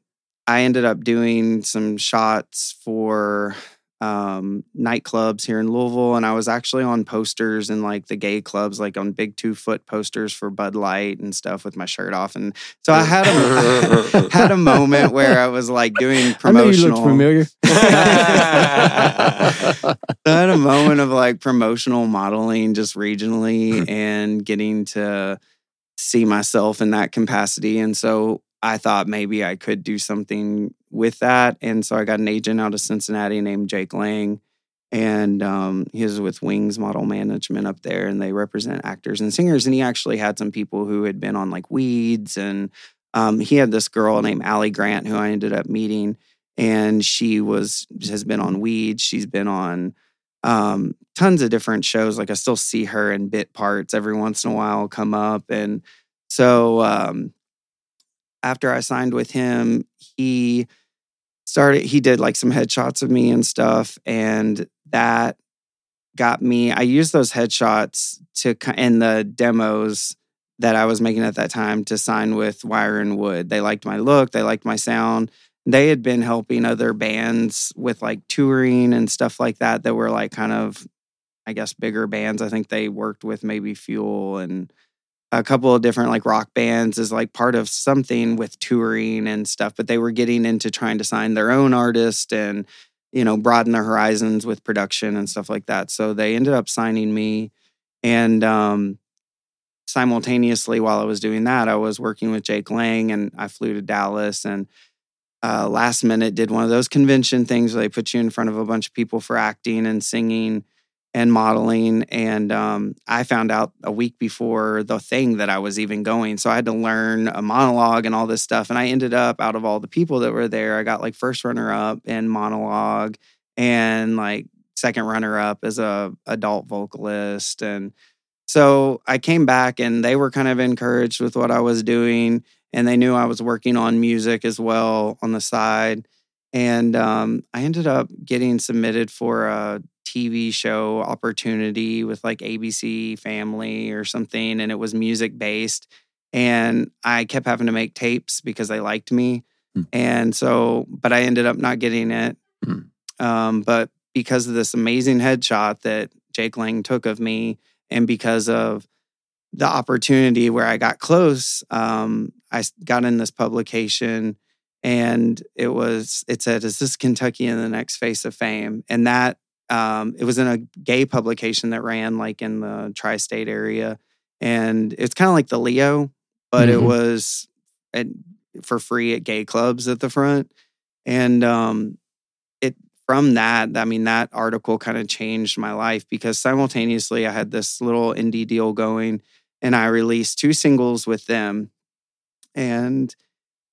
I ended up doing some shots for... Um, nightclubs here in Louisville, and I was actually on posters in like the gay clubs, like on big two foot posters for Bud Light and stuff with my shirt off. And so I had a had a moment where I was like doing promotional. I know you looked familiar. I had a moment of like promotional modeling just regionally and getting to see myself in that capacity. And so I thought maybe I could do something with that. And so I got an agent out of Cincinnati named Jake Lang. And um, he was with Wings Model Management up there. And they represent actors and singers. And he actually had some people who had been on like Weeds. And um, he had this girl named Allie Grant who I ended up meeting. And she was has been on Weeds. She's been on um, tons of different shows. Like I still see her in bit parts every once in a while come up. And so... Um, After I signed with him, he started, he did like some headshots of me and stuff. And that got me, I used those headshots to, and the demos that I was making at that time to sign with Wire and Wood. They liked my look, they liked my sound. They had been helping other bands with like touring and stuff like that, that were like kind of, I guess, bigger bands. I think they worked with maybe Fuel and a couple of different like rock bands is like part of something with touring and stuff, but they were getting into trying to sign their own artist and, you know, broaden their horizons with production and stuff like that. So they ended up signing me. And um, simultaneously while I was doing that, I was working with Jake Lang and I flew to Dallas and uh, last minute did one of those convention things where they put you in front of a bunch of people for acting and singing and modeling. And um, I found out a week before the thing that I was even going. So I had to learn a monologue and all this stuff. And I ended up, out of all the people that were there, I got like first runner up in monologue and like second runner up as a adult vocalist. And so I came back and they were kind of encouraged with what I was doing. And they knew I was working on music as well on the side. And um, I ended up getting submitted for a T V show opportunity with like A B C Family or something, and it was music based. And I kept having to make tapes because they liked me. Mm. And so, but I ended up not getting it. Mm. Um, but because of this amazing headshot that Jake Lang took of me, and because of the opportunity where I got close, um, I got in this publication, and it was, it said, is this Kentucky in the next face of fame? And that, um, it was in a gay publication that ran like in the tri-state area. And it's kind of like the Leo, but mm-hmm. it was at, for free at gay clubs at the front. And um, it from that, I mean, that article kind of changed my life, because simultaneously I had this little indie deal going, and I released two singles with them. And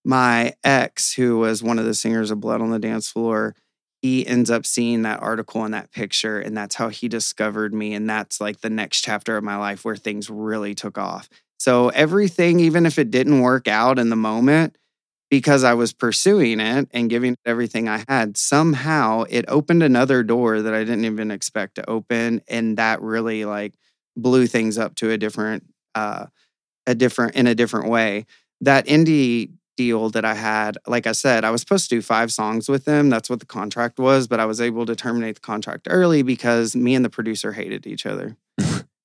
my ex, who was one of the singers of Blood on the Dance Floor, he ends up seeing that article and that picture, and that's how he discovered me. And that's like the next chapter of my life where things really took off. So everything, even if it didn't work out in the moment, because I was pursuing it and giving it everything I had, somehow it opened another door that I didn't even expect to open. And that really like blew things up to a different, uh, a different, in a different way. That indie deal that I had, like I said, I was supposed to do five songs with them. That's what the contract was, but I was able to terminate the contract early because me and the producer hated each other.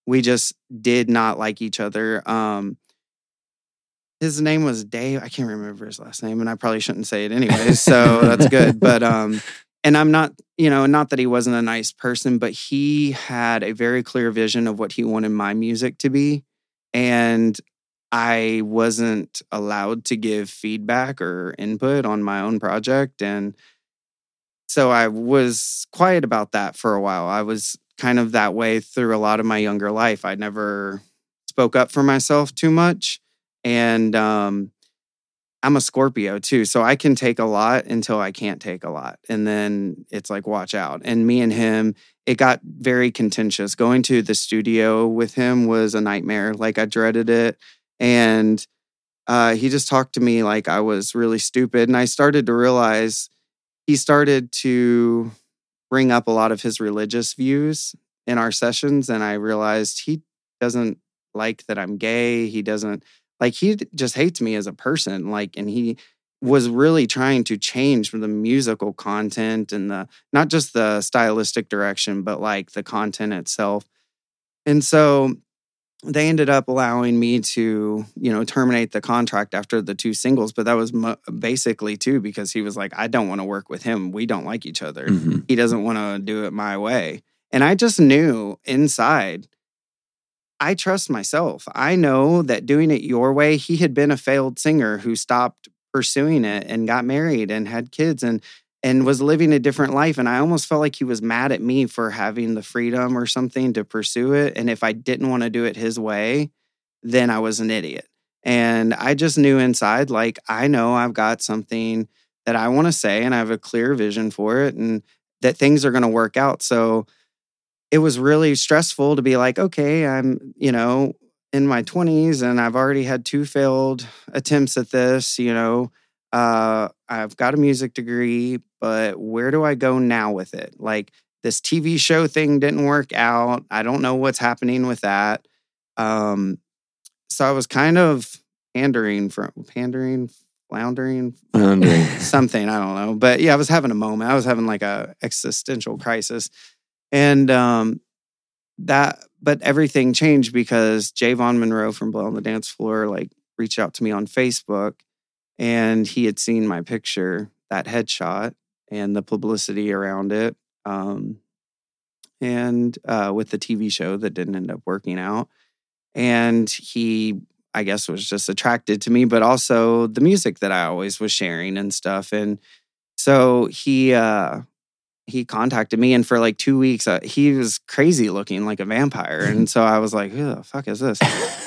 We just did not like each other. Um, his name was Dave. I can't remember his last name, and I probably shouldn't say it anyway, so that's good. But, um, and I'm not, you know, not that he wasn't a nice person, but he had a very clear vision of what he wanted my music to be. And I wasn't allowed to give feedback or input on my own project. And so I was quiet about that for a while. I was kind of that way through a lot of my younger life. I never spoke up for myself too much. And um, I'm a Scorpio too. So I can take a lot until I can't take a lot. And then it's like, watch out. And me and him, it got very contentious. Going to the studio with him was a nightmare. Like I dreaded it. And uh, he just talked to me like I was really stupid. And I started to realize he started to bring up a lot of his religious views in our sessions. And I realized he doesn't like that I'm gay. He doesn't like, he just hates me as a person. Like, and he was really trying to change the musical content and the, not just the stylistic direction, but like the content itself. And so they ended up allowing me to, you know, terminate the contract after the two singles. But that was mo- basically too, because he was like, I don't want to work with him. We don't like each other. Mm-hmm. He doesn't want to do it my way. And I just knew inside, I trust myself. I know that doing it your way, he had been a failed singer who stopped pursuing it and got married and had kids and and was living a different life. And I almost felt like he was mad at me for having the freedom or something to pursue it. And if I didn't want to do it his way, then I was an idiot. And I just knew inside, like, I know I've got something that I want to say, and I have a clear vision for it, and that things are going to work out. So it was really stressful to be like, okay, I'm, you know, in my twenties and I've already had two failed attempts at this, you know, uh, I've got a music degree, but where do I go now with it? Like, this T V show thing didn't work out. I don't know what's happening with that. Um, so I was kind of pandering from pandering, floundering, floundering, something. I don't know. But yeah, I was having a moment. I was having like a existential crisis. And um, that, but everything changed because Javon Monroe from Blood on the Dance Floor, like, reached out to me on Facebook. And he had seen my picture, that headshot, and the publicity around it. Um, and uh, with the T V show that didn't end up working out. And he, I guess, was just attracted to me, but also the music that I always was sharing and stuff. And so he uh, he contacted me. And for like two weeks, uh, he was crazy looking like a vampire. And so I was like, who the fuck is this?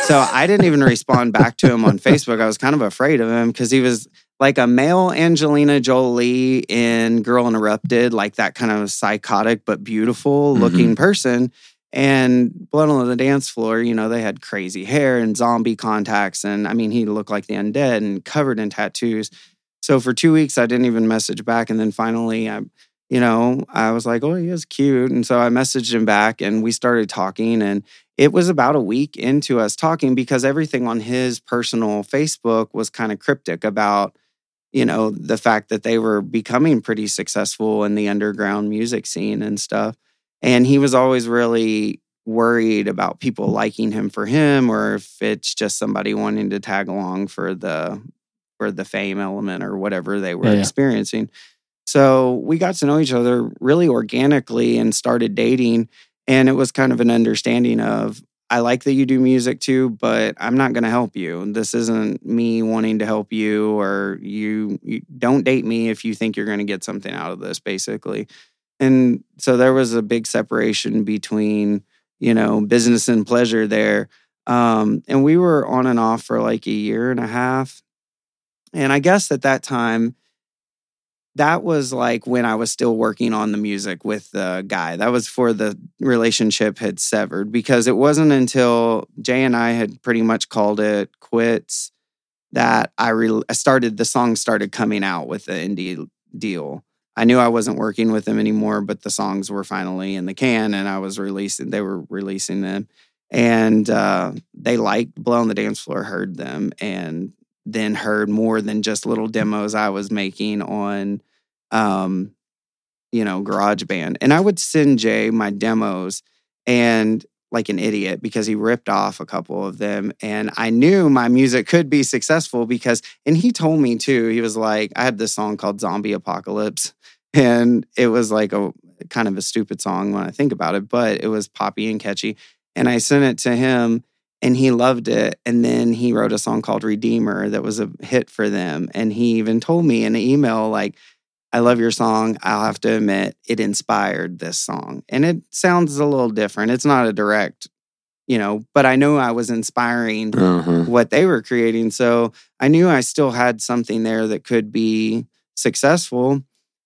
So I didn't even respond back to him on Facebook. I was kind of afraid of him because he was like a male Angelina Jolie in Girl Interrupted, like that kind of psychotic but beautiful looking mm-hmm. person. And Blood on the Dance Floor, you know, they had crazy hair and zombie contacts. And I mean, he looked like the undead and covered in tattoos. So for two weeks, I didn't even message back. And then finally, I, you know, I was like, oh, he is cute. And so I messaged him back and we started talking. And it was about a week into us talking because everything on his personal Facebook was kind of cryptic about you know, the fact that they were becoming pretty successful in the underground music scene and stuff. And he was always really worried about people liking him for him, or if it's just somebody wanting to tag along for the for the fame element or whatever they were yeah, yeah. experiencing. So we got to know each other really organically and started dating. And it was kind of an understanding of, I like that you do music too, but I'm not going to help you. This isn't me wanting to help you, or you, you don't date me if you think you're going to get something out of this, basically. And so there was a big separation between, you know, business and pleasure there. Um, and we were on and off for like a year and a half. And I guess at that time, that was like when I was still working on the music with the guy. That was before the relationship had severed, because it wasn't until Jay and I had pretty much called it quits that I, re- I started, the song started coming out with the indie deal. I knew I wasn't working with them anymore, but the songs were finally in the can and I was releasing, they were releasing them. And uh, they liked Blood on the Dance Floor, heard them, and then heard more than just little demos I was making on, um, you know, GarageBand. And I would send Jay my demos, and like an idiot, because he ripped off a couple of them. And I knew my music could be successful because, and he told me too, he was like, I had this song called Zombie Apocalypse, and it was like a kind of a stupid song when I think about it, but it was poppy and catchy. And I sent it to him, and he loved it. And then he wrote a song called Redeemer that was a hit for them. And he even told me in an email, like, I love your song. I'll have to admit, it inspired this song. And it sounds a little different. It's not a direct, you know, but I know I was inspiring uh-huh. what they were creating. So I knew I still had something there that could be successful.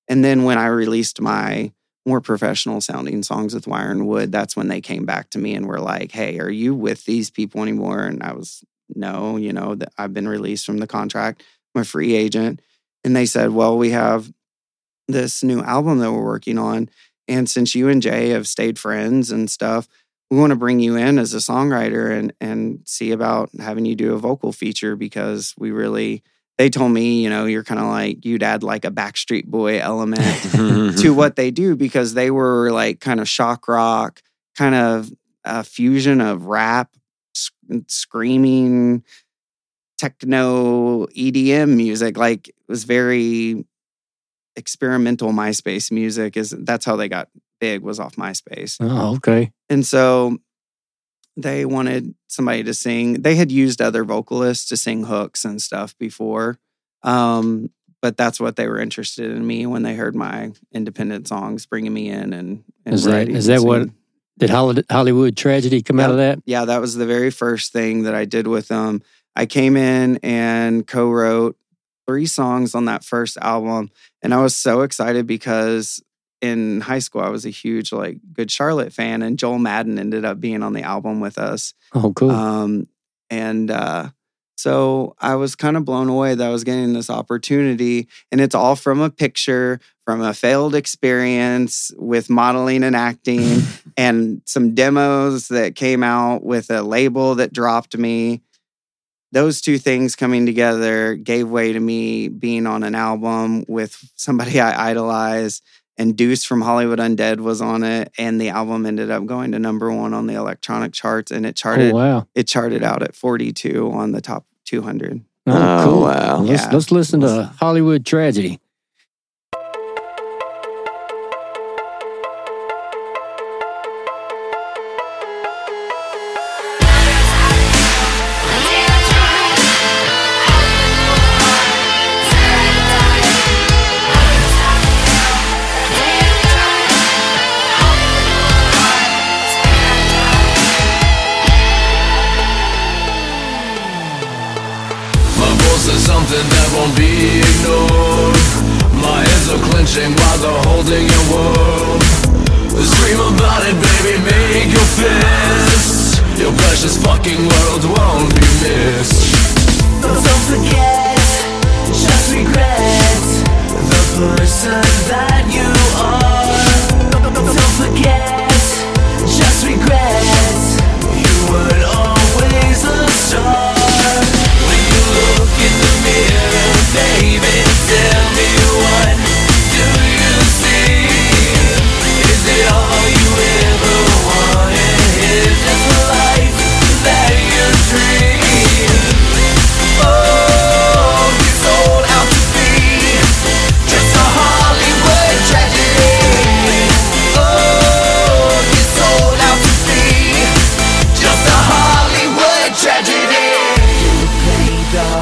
And then when I released my more professional sounding songs with Wire and Wood, that's when they came back to me and were like, hey, are you with these people anymore? And I was, no, you know, that I've been released from the contract. I'm a free agent. And they said, well, we have this new album that we're working on, and since you and Jay have stayed friends and stuff, we want to bring you in as a songwriter and and see about having you do a vocal feature, because we really, they told me, you know, you're kind of like, you'd add like a Backstreet Boy element to what they do, because they were like kind of shock rock, kind of a fusion of rap, sc- screaming, techno, E D M music. Like, it was very experimental MySpace music. Is that's how they got big, was off MySpace. Oh, okay. And so they wanted somebody to sing. They had used other vocalists to sing hooks and stuff before. Um, but that's what they were interested in me when they heard my independent songs, bringing me in and, and is writing. That, is that what, did Hollywood Tragedy come yep. out of that? Yeah, that was the very first thing that I did with them. I came in and co-wrote three songs on that first album. And I was so excited because in high school, I was a huge, like, Good Charlotte fan. And Joel Madden ended up being on the album with us. Oh, cool. Um, and uh, so I was kind of blown away that I was getting this opportunity. And it's all from a picture, from a failed experience with modeling and acting and some demos that came out with a label that dropped me. Those two things coming together gave way to me being on an album with somebody I idolize, and Deuce from Hollywood Undead was on it. And the album ended up going to number one on the electronic charts, and it charted. Oh, wow. It charted out at forty-two on the top two hundred. Oh, oh cool. Wow. Let's, yeah. let's listen to Hollywood Tragedy. That won't be ignored. My hands are clenching while they're holding your world. Scream about it, baby, make your fist. Your precious fucking world won't be missed. Don't forget, just regret the person that you are. Don't forget, just regret you were always a star. Look in the mirror, baby.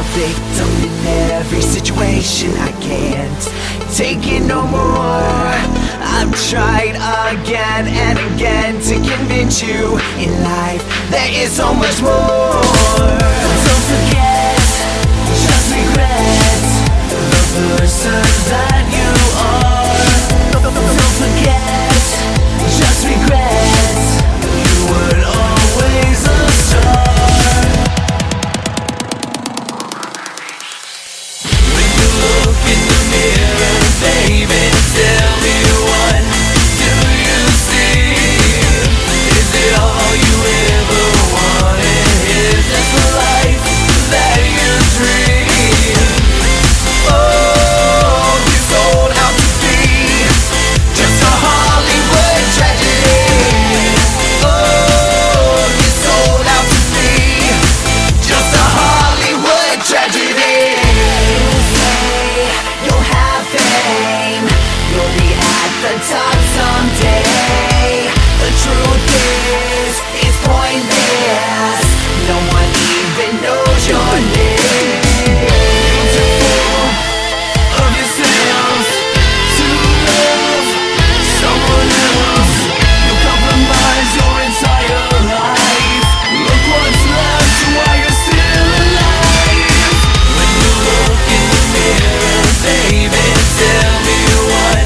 a victim in every situation. I can't take it no more. I've tried again and again to convince you in life there is so much more. Don't forget, just regret the person that you are. Don't forget, just regret you were always a star. Baby, tell me what do you see? Is it all you ever wanted? Is this the life that you dream? Oh, you sold out to be just a Hollywood tragedy. Oh, you sold out to be just a Hollywood tragedy. The top someday. The truth is, it's pointless. No one even knows your name. Don't you fool of yourselves to love someone else. You compromise your entire life. Look what's left while you're still alive. When you look in the mirror, baby, tell me what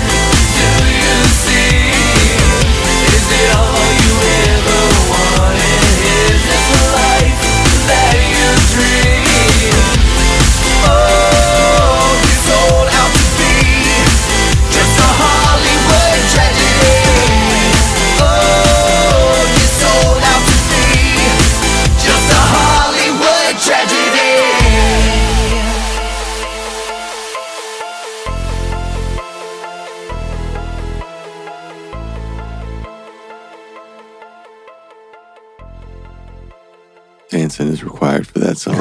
is required for that song.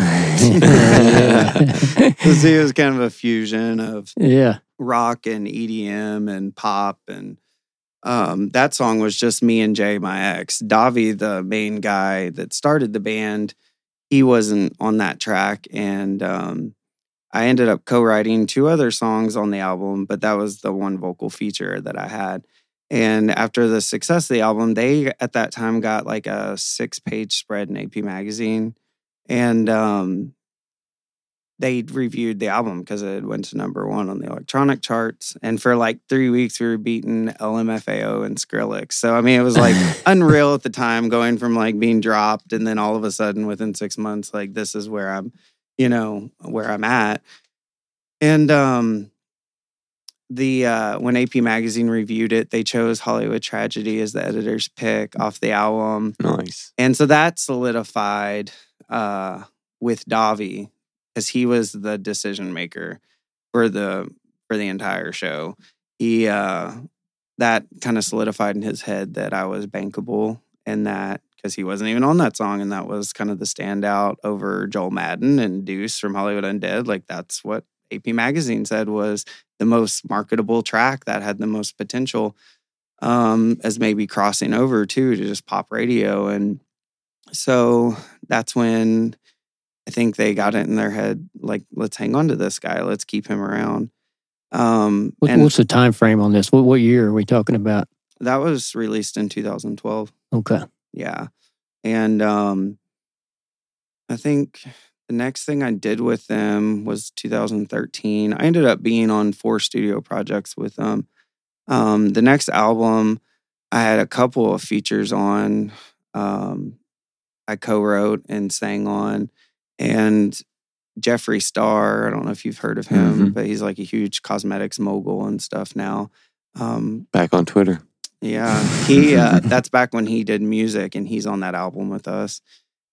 It was kind of a fusion of yeah. rock and E D M and pop. And um, that song was just me and Jay, my ex. Davi, the main guy that started the band, he wasn't on that track. And um, I ended up co-writing two other songs on the album, but that was the one vocal feature that I had. And after the success of the album, they, at that time, got like a six-page spread in A P Magazine. And um, they reviewed the album because it went to number one on the electronic charts. And for like three weeks, we were beating L M F A O and Skrillex. So, I mean, it was like unreal at the time, going from like being dropped. And then all of a sudden, within six months, like this is where I'm, you know, where I'm at. And... um The uh, when A P Magazine reviewed it, they chose Hollywood Tragedy as the editor's pick off the album. Nice. And so that solidified uh, with Davi, because he was the decision maker for the for the entire show. He uh, that kind of solidified in his head that I was bankable, and that because he wasn't even on that song, and that was kind of the standout over Joel Madden and Deuce from Hollywood Undead. Like that's what A P Magazine said was the most marketable track that had the most potential um, as maybe crossing over too to just pop radio. And so that's when I think they got it in their head, like, let's hang on to this guy. Let's keep him around. Um, what, and what's the time frame on this? What, what year are we talking about? That was released in two thousand twelve. Okay. Yeah. And um, I think... the next thing I did with them was two thousand thirteen. I ended up being on four studio projects with them. Um, the next album, I had a couple of features on. Um, I co-wrote and sang on. And Jeffree Star, I don't know if you've heard of him, mm-hmm. but he's like a huge cosmetics mogul and stuff now. Um, back on Twitter. Yeah. he. Uh, that's back when he did music, and he's on that album with us.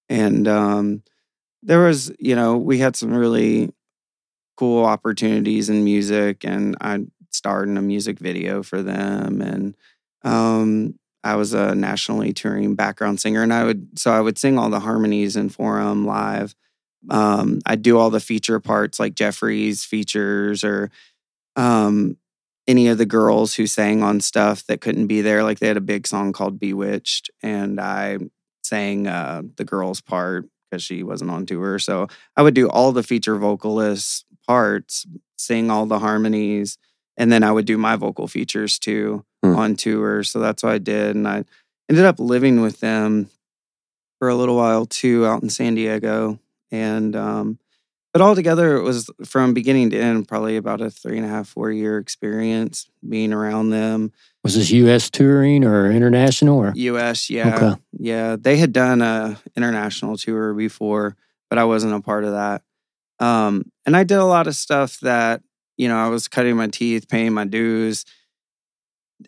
And... Um, There was, you know, we had some really cool opportunities in music, and I starred in a music video for them, and um, I was a nationally touring background singer, and I would, so I would sing all the harmonies in Forum live. Um, I'd do all the feature parts, like Jeffree's features, or um, any of the girls who sang on stuff that couldn't be there. Like they had a big song called Bewitched, and I sang uh, the girls' part. because she wasn't on tour. So I would do all the feature vocalist parts, sing all the harmonies, and then I would do my vocal features too mm. on tour. So that's what I did. And I ended up living with them for a little while too out in San Diego. And, um, but altogether, it was from beginning to end, probably about a three and a half, four year experience being around them. Was this U S touring or international? Or U S, yeah. Okay. Yeah, they had done an international tour before, but I wasn't a part of that. Um, and I did a lot of stuff that, you know, I was cutting my teeth, paying my dues.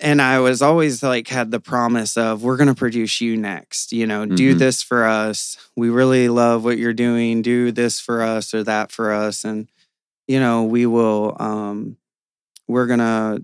And I was always like, had the promise of, we're going to produce you next, you know, mm-hmm. do this for us. We really love what you're doing. Do this for us or that for us. And, you know, we will, um, we're going to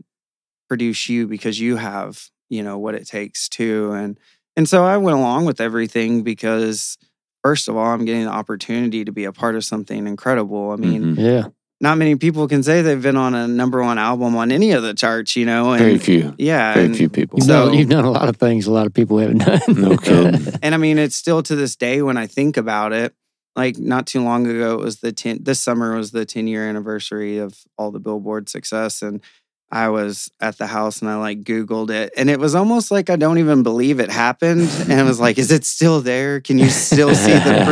produce you because you have, you know, what it takes too. And, and so I went along with everything because first of all, I'm getting the opportunity to be a part of something incredible. I mean, mm-hmm. yeah. Not many people can say they've been on a number one album on any of the charts, you know. And, very few. Yeah. Very few people. So, you've done, you've done a lot of things a lot of people haven't done. No kidding. And I mean, it's still to this day when I think about it, like not too long ago, it was the ten, this summer was the ten-year anniversary of all the Billboard success. And I was at the house and I like Googled it. And it was almost like I don't even believe it happened. And I was like, is it still there? Can you still see the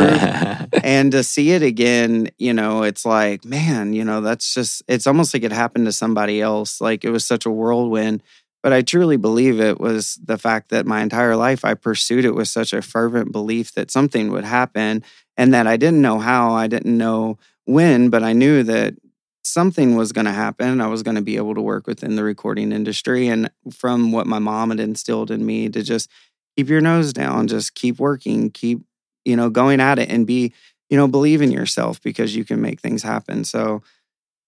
proof? And to see it again, you know, it's like, man, you know, that's just, it's almost like it happened to somebody else. Like it was such a whirlwind. But I truly believe it was the fact that my entire life I pursued it with such a fervent belief that something would happen and that I didn't know how, I didn't know when, but I knew that something was going to happen. I was going to be able to work within the recording industry. And from what my mom had instilled in me to just keep your nose down, just keep working, keep, you know, going at it and be, you know, believe in yourself because you can make things happen. So,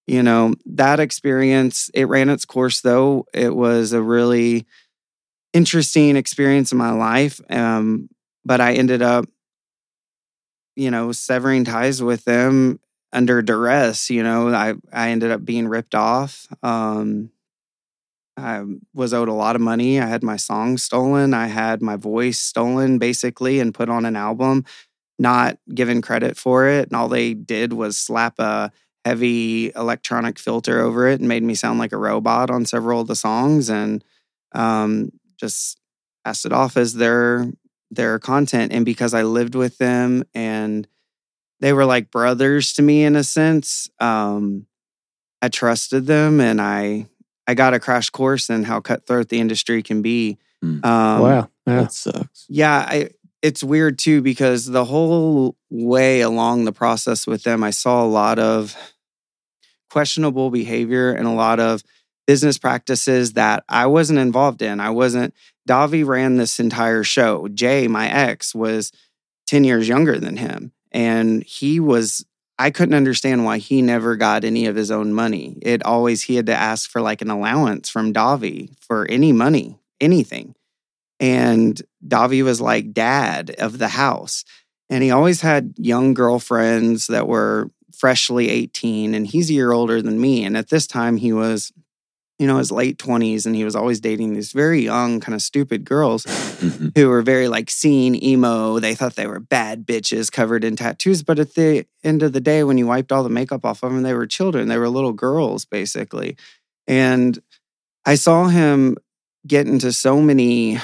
you know, that experience, it ran its course though. It was a really interesting experience in my life. Um, but I ended up, you know, severing ties with them under duress. You know, I, I ended up being ripped off. Um, I was owed a lot of money. I had my song stolen. I had my voice stolen, basically, and put on an album, not given credit for it. And all they did was slap a heavy electronic filter over it and made me sound like a robot on several of the songs and um, just passed it off as their their content. And because I lived with them and they were like brothers to me in a sense, um, I trusted them and I... I got a crash course in how cutthroat the industry can be. Um, wow. Yeah. That sucks. Yeah. I, it's weird too, because the whole way along the process with them, I saw a lot of questionable behavior and a lot of business practices that I wasn't involved in. I wasn't, Davi ran this entire show. Jay, my ex, was ten years younger than him. And he was I couldn't understand why he never got any of his own money. It always, he had to ask for like an allowance from Davi for any money, anything. And Davi was like dad of the house. And he always had young girlfriends that were freshly eighteen and he's a year older than me. And at this time he was, you know, his late twenties and he was always dating these very young, kind of stupid girls who were very like scene emo. They thought they were bad bitches covered in tattoos. But at the end of the day, when you wiped all the makeup off of them, they were children. They were little girls, basically. And I saw him get into so many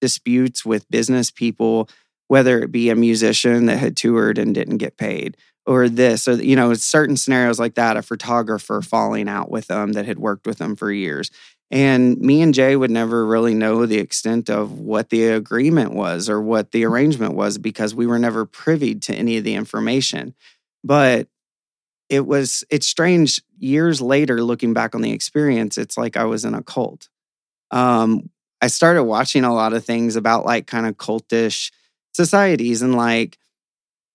disputes with business people, whether it be a musician that had toured and didn't get paid. Or this, or, you know, certain scenarios like that, a photographer falling out with them that had worked with them for years. And me and Jay would never really know the extent of what the agreement was or what the arrangement was because we were never privy to any of the information. But it was, it's strange years later, looking back on the experience, it's like I was in a cult. Um, I started watching a lot of things about like kind of cultish societies and like,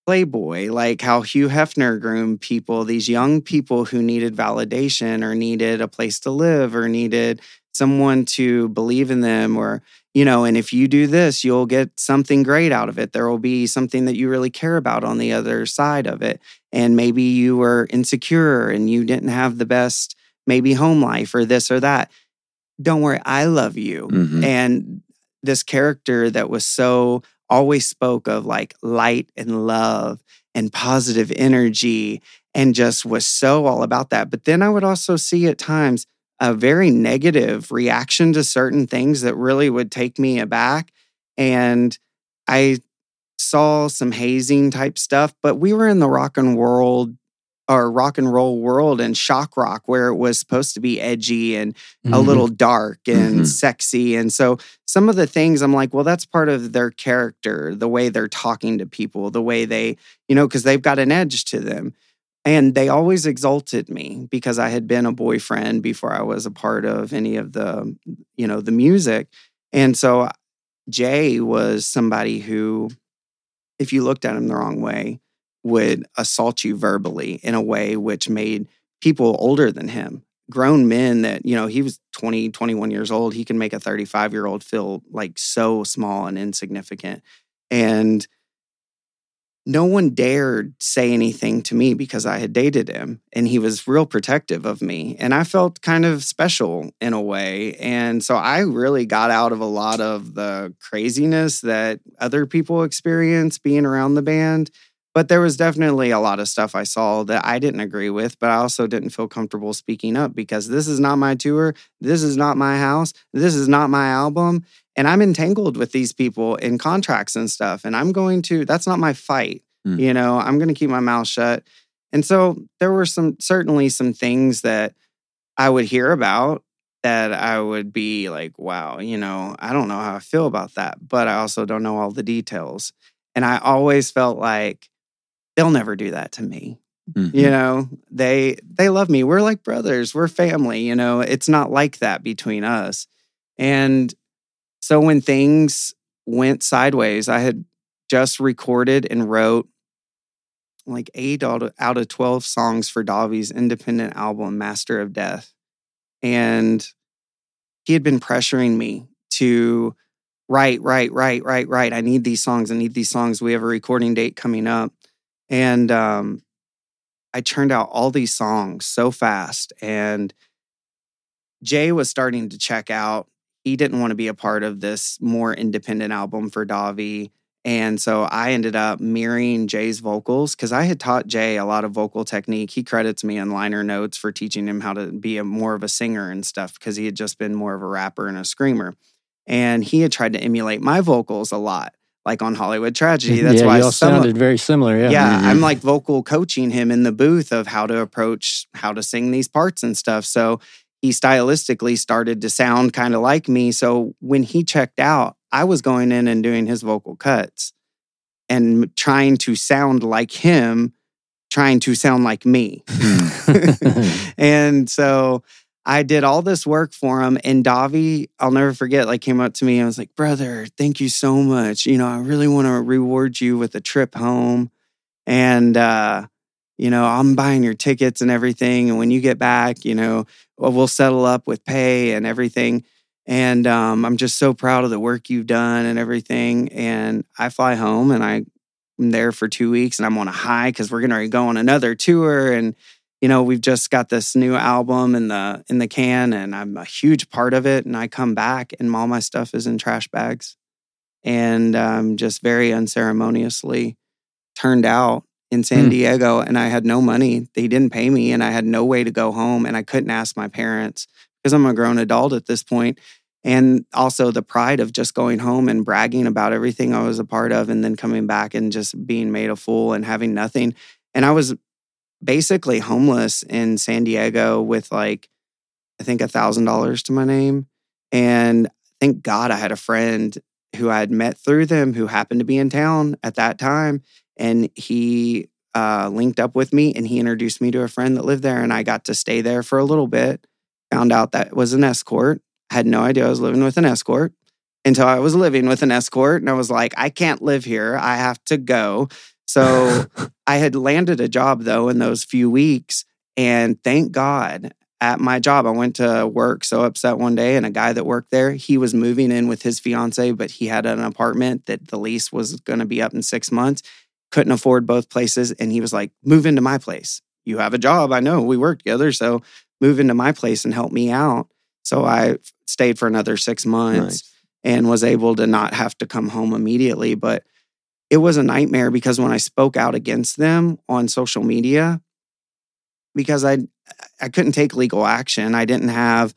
Playboy, like how Hugh Hefner groomed people, these young people who needed validation or needed a place to live or needed someone to believe in them or, you know, and if you do this, you'll get something great out of it. There will be something that you really care about on the other side of it. And maybe you were insecure and you didn't have the best, maybe home life or this or that. Don't worry, I love you. Mm-hmm. And this character that was so always spoke of like light and love and positive energy and just was so all about that. But then I would also see at times a very negative reaction to certain things that really would take me aback. And I saw some hazing type stuff, but we were in the rock and world or rock and roll world and shock rock where it was supposed to be edgy and mm-hmm. a little dark and mm-hmm. sexy. And so some of the things I'm like, well, that's part of their character, the way they're talking to people, the way they, you know, because they've got an edge to them. And they always exalted me because I had been a boyfriend before I was a part of any of the, you know, the music. And so Jay was somebody who, if you looked at him the wrong way, would assault you verbally in a way which made people older than him, grown men that, you know, he was twenty, twenty-one years old. He can make a thirty-five-year-old feel like so small and insignificant. And no one dared say anything to me because I had dated him and he was real protective of me. And I felt kind of special in a way. And so I really got out of a lot of the craziness that other people experience being around the band. But there was definitely a lot of stuff I saw that I didn't agree with, but I also didn't feel comfortable speaking up because this is not my tour. This is not my house. This is not my album. And I'm entangled with these people in contracts and stuff. And I'm going to, that's not my fight. Mm. You know, I'm going to keep my mouth shut. And so there were some, certainly some things that I would hear about that I would be like, wow, you know, I don't know how I feel about that, but I also don't know all the details. And I always felt like, they'll never do that to me. Mm-hmm. You know, they they love me. We're like brothers. We're family. You know, it's not like that between us. And so when things went sideways, I had just recorded and wrote like eight out of twelve songs for Davi's independent album, Master of Death. And he had been pressuring me to write, write, write, write, write. I need these songs. I need these songs. We have a recording date coming up. And um, I churned out all these songs so fast. And Jay was starting to check out. He didn't want to be a part of this more independent album for Davi. And so I ended up mirroring Jay's vocals because I had taught Jay a lot of vocal technique. He credits me in liner notes for teaching him how to be a, more of a singer and stuff because he had just been more of a rapper and a screamer. And he had tried to emulate my vocals a lot. Like on Hollywood Tragedy. That's yeah, why I sounded very similar. Yeah, yeah mm-hmm. I'm like vocal coaching him in the booth of how to approach, how to sing these parts and stuff. So he stylistically started to sound kind of like me. So when he checked out, I was going in and doing his vocal cuts and trying to sound like him, trying to sound like me. And so I did all this work for him, and Davi, I'll never forget, like came up to me and was like, brother, thank you so much. You know, I really want to reward you with a trip home. And, uh, you know, I'm buying your tickets and everything. And when you get back, you know, we'll settle up with pay and everything. And um, I'm just so proud of the work you've done and everything. And I fly home and I'm there for two weeks and I'm on a high because we're going to go on another tour. And you know, we've just got this new album in the in the can, and I'm a huge part of it. And I come back, and all my stuff is in trash bags, and um, just very unceremoniously turned out in San mm. Diego. And I had no money; they didn't pay me, and I had no way to go home, and I couldn't ask my parents because I'm a grown adult at this point. And also the pride of just going home and bragging about everything I was a part of, and then coming back and just being made a fool and having nothing. And I was basically homeless in San Diego with like, I think a thousand dollars to my name. And thank God I had a friend who I had met through them who happened to be in town at that time. And he uh, linked up with me and he introduced me to a friend that lived there. And I got to stay there for a little bit. Found out that was an escort. Had no idea I was living with an escort until I was living with an escort. And I was like, I can't live here. I have to go. So I had landed a job, though, in those few weeks. And thank God at my job, I went to work so upset one day. And a guy that worked there, he was moving in with his fiance, but he had an apartment that the lease was going to be up in six months. Couldn't afford both places. And he was like, move into my place. You have a job. I know we work together. So move into my place and help me out. So I stayed for another six months. Nice. and was able to not have to come home immediately. But it was a nightmare because when I spoke out against them on social media, because I I couldn't take legal action. I didn't have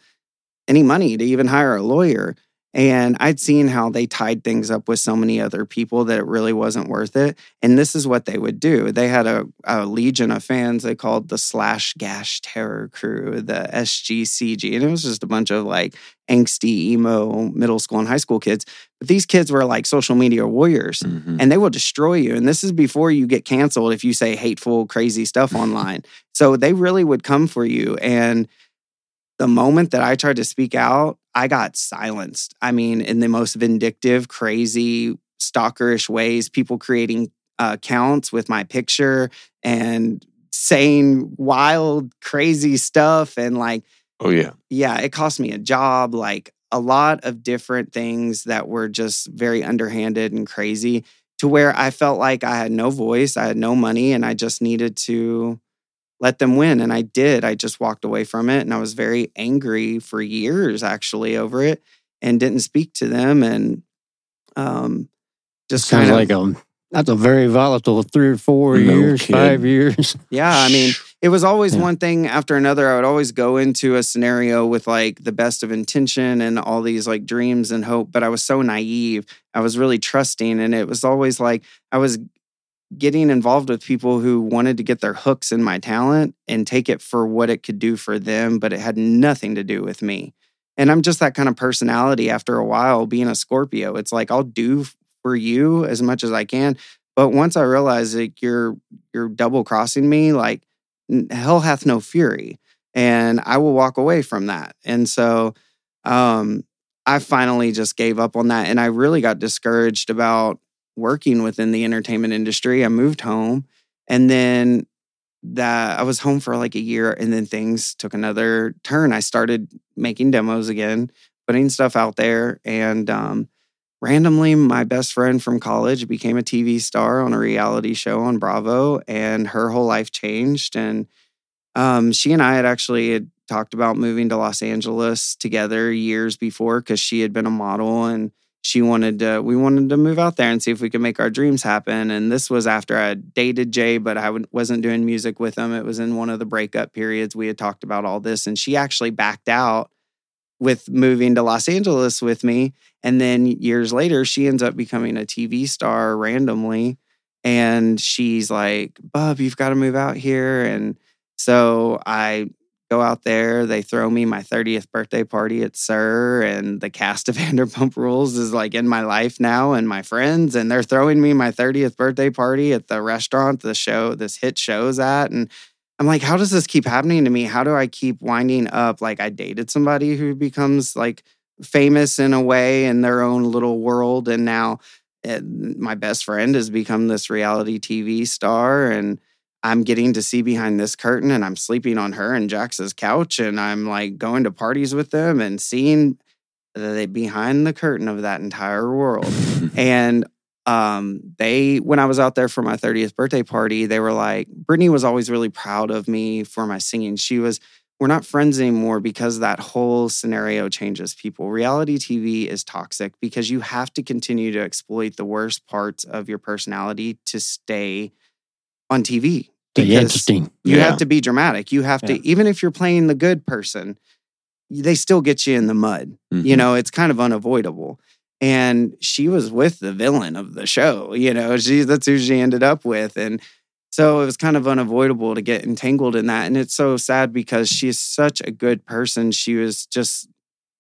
any money to even hire a lawyer. And I'd seen how they tied things up with so many other people that it really wasn't worth it. And this is what they would do. They had a, a legion of fans they called the Slash Gash Terror Crew, the S G C G. And it was just a bunch of like angsty, emo, middle school and high school kids. But these kids were like social media warriors. Mm-hmm. And they will destroy you. And this is before you get canceled if you say hateful, crazy stuff online. So they really would come for you. And the moment that I tried to speak out, I got silenced. I mean, in the most vindictive, crazy, stalkerish ways, people creating uh, accounts with my picture and saying wild, crazy stuff. And like, oh, yeah. Yeah, it cost me a job, like a lot of different things that were just very underhanded and crazy to where I felt like I had no voice, I had no money, and I just needed to let them win. And I did. I just walked away from it. And I was very angry for years, actually, over it and didn't speak to them. And um, just kind of like a, that's a very volatile three or four no years, kid. five years. Yeah. I mean, it was always yeah. one thing after another. I would always go into a scenario with like the best of intention and all these like dreams and hope. But I was so naive. I was really trusting. And it was always like I was getting involved with people who wanted to get their hooks in my talent and take it for what it could do for them, but it had nothing to do with me. And I'm just that kind of personality after a while, being a Scorpio. It's like, I'll do for you as much as I can. But once I realized like you're, you're double crossing me, like hell hath no fury. And I will walk away from that. And so, um, I finally just gave up on that. And I really got discouraged about working within the entertainment industry. I moved home, and then that I was home for like a year, and then things took another turn. I started making demos again, putting stuff out there, and um, randomly, my best friend from college became a T V star on a reality show on Bravo, and her whole life changed. And um, she and I had actually had talked about moving to Los Angeles together years before because she had been a model and She wanted to, we wanted to move out there and see if we could make our dreams happen. And this was after I dated Jay, but I wasn't doing music with him. It was in one of the breakup periods. We had talked about all this. And she actually backed out with moving to Los Angeles with me. And then years later, she ends up becoming a T V star randomly. And she's like, Bub, you've got to move out here. And so I go out there. They throw me my thirtieth birthday party at Sir, and the cast of Vanderpump Rules is like in my life now and my friends, and they're throwing me my thirtieth birthday party at the restaurant the show, this hit show's at. And I'm like, how does this keep happening to me? How do I keep winding up? Like I dated somebody who becomes like famous in a way in their own little world. And now my best friend has become this reality T V star, and I'm getting to see behind this curtain, and I'm sleeping on her and Jax's couch, and I'm like going to parties with them and seeing the behind the curtain of that entire world. And um, they, when I was out there for my thirtieth birthday party, they were like, Brittany was always really proud of me for my singing. She was, we're not friends anymore because that whole scenario changes people. Reality T V is toxic because you have to continue to exploit the worst parts of your personality to stay on T V. Because interesting. You yeah. have to be dramatic. You have yeah. to, even if you're playing the good person, they still get you in the mud. Mm-hmm. You know, it's kind of unavoidable. And she was with the villain of the show. You know, she, that's who she ended up with. And so it was kind of unavoidable to get entangled in that. And it's so sad because she's such a good person. She was just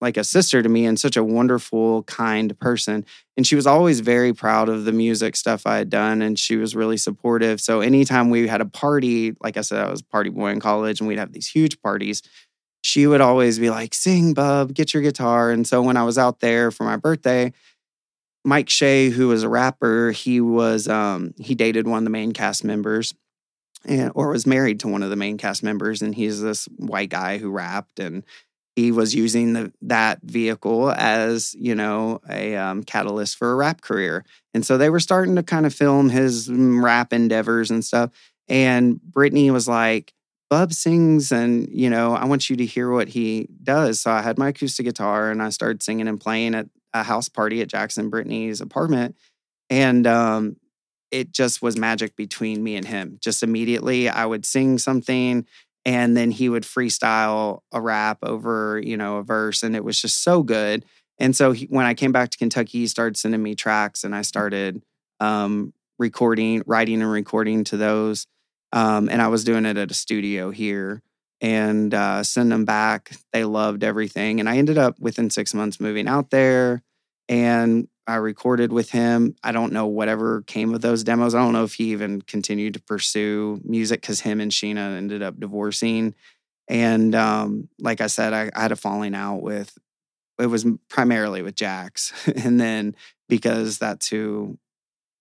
like a sister to me and such a wonderful, kind person. And she was always very proud of the music stuff I had done, and she was really supportive. So anytime we had a party, like I said, I was a party boy in college, and we'd have these huge parties, she would always be like, sing, Bub, get your guitar. And so when I was out there for my birthday, Mike Shay, who was a rapper, he was um, he dated one of the main cast members, and or was married to one of the main cast members, and he's this white guy who rapped, and he was using the, that vehicle as, you know, a um, catalyst for a rap career. And so they were starting to kind of film his rap endeavors and stuff. And Brittany was like, Bub sings, and, you know, I want you to hear what he does. So I had my acoustic guitar, and I started singing and playing at a house party at Jackson Brittany's apartment. And um, it just was magic between me and him. Just immediately I would sing something and then he would freestyle a rap over, you know, a verse. And it was just so good. And so he, when I came back to Kentucky, he started sending me tracks and I started um, recording, writing and recording to those. Um, and I was doing it at a studio here and uh, send them back. They loved everything. And I ended up within six months moving out there and I recorded with him. I don't know whatever came of those demos. I don't know if he even continued to pursue music because him and Sheena ended up divorcing. And um, like I said, I, I had a falling out with, it was primarily with Jax. And then because that's who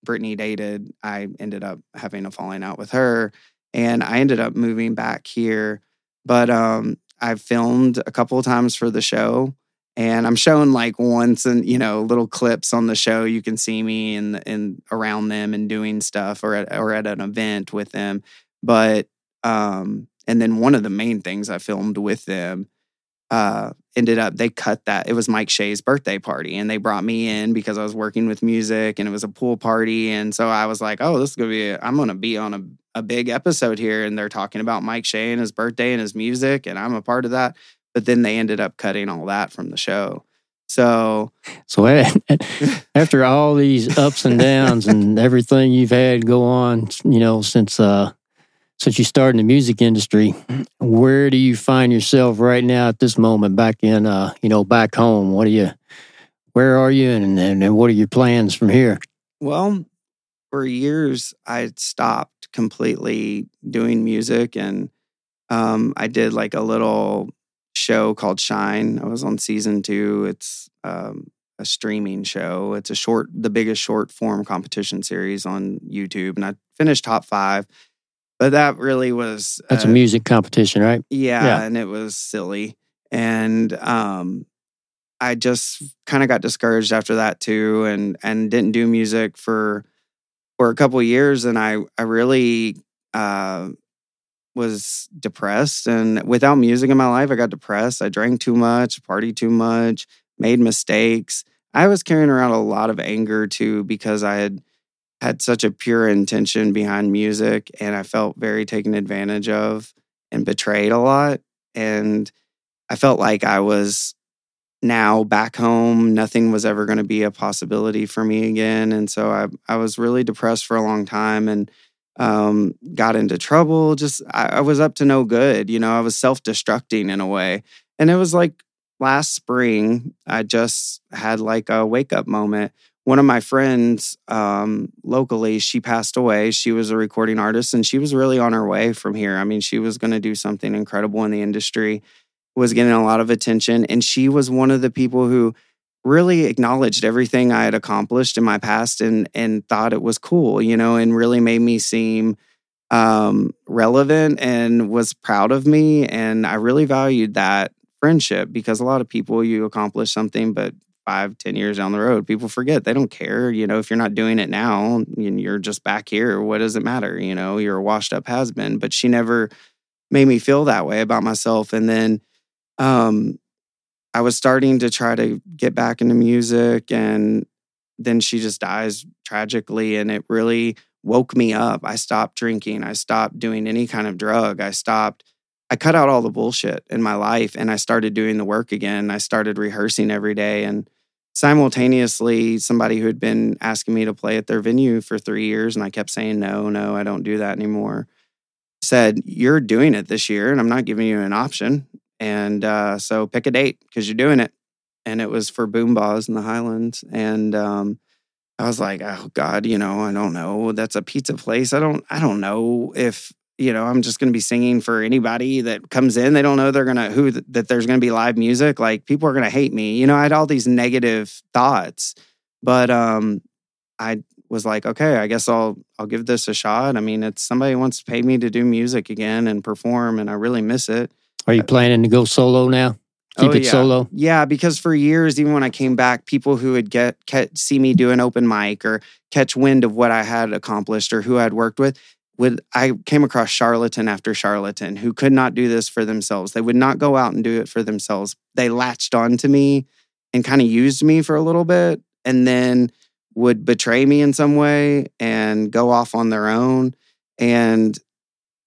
Brittany dated, I ended up having a falling out with her. And I ended up moving back here. But um, I filmed a couple of times for the show. And I'm shown like once and, you know, little clips on the show. You can see me and and around them and doing stuff or at, or at an event with them. But, um, and then one of the main things I filmed with them uh, ended up, they cut that. It was Mike Shay's birthday party and they brought me in because I was working with music and it was a pool party. And so I was like, oh, this is going to be, a, I'm going to be on a, a big episode here. And they're talking about Mike Shay and his birthday and his music. And I'm a part of that. But then they ended up cutting all that from the show. So, so after all these ups and downs and everything you've had go on, you know, since uh, since you started in the music industry, where do you find yourself right now at this moment? Back in, uh, you know, back home. What are you? Where are you, and and, and what are your plans from here? Well, for years I stopped completely doing music, and um, I did like a little show called Shine. I was on season two. It's um, a streaming show. It's a short, the biggest short form competition series on YouTube. And I finished top five, but that really was... That's uh, a music competition, right? Yeah, yeah. And it was silly. And um, I just kind of got discouraged after that too and, and didn't do music for, for a couple of years. And I, I really... Uh, was depressed, and without music in my life, I got depressed. I drank too much, partied too much, made mistakes. I was carrying around a lot of anger too because I had had such a pure intention behind music, and I felt very taken advantage of and betrayed a lot. And I felt like I was now back home. Nothing was ever going to be a possibility for me again. And so I, I was really depressed for a long time, and Um, got into trouble. Just, I, I was up to no good. You know, I was self-destructing in a way. And it was like last spring, I just had like a wake-up moment. One of my friends um, locally, she passed away. She was a recording artist and she was really on her way from here. I mean, she was going to do something incredible in the industry, was getting a lot of attention. And she was one of the people who really acknowledged everything I had accomplished in my past and and thought it was cool, you know, and really made me seem um, relevant and was proud of me. And I really valued that friendship because a lot of people, you accomplish something, but five, ten years down the road, people forget. They don't care. You know, if you're not doing it now and you're just back here, what does it matter? You know, you're a washed up has-been. But she never made me feel that way about myself. And then, um, I was starting to try to get back into music, and then she just dies tragically, and it really woke me up. I stopped drinking. I stopped doing any kind of drug. I stopped. I cut out all the bullshit in my life, and I started doing the work again. I started rehearsing every day, and simultaneously, somebody who had been asking me to play at their venue for three years, and I kept saying, no, no, I don't do that anymore, said, you're doing it this year, and I'm not giving you an option. And uh, so pick a date because you're doing it. And it was for Boom Boz in the Highlands. And um, I was like, oh, God, you know, I don't know. That's a pizza place. I don't I don't know if, you know, I'm just going to be singing for anybody that comes in. They don't know they're going to who th- that there's going to be live music. Like people are going to hate me. You know, I had all these negative thoughts, but um, I was like, OK, I guess I'll I'll give this a shot. I mean, it's somebody wants to pay me to do music again and perform. And I really miss it. Are you planning to go solo now? Keep oh, it yeah. solo? Yeah, because for years, even when I came back, people who would get, get see me do an open mic or catch wind of what I had accomplished or who I'd worked with, would I came across charlatan after charlatan who could not do this for themselves. They would not go out and do it for themselves. They latched on to me and kind of used me for a little bit and then would betray me in some way and go off on their own. And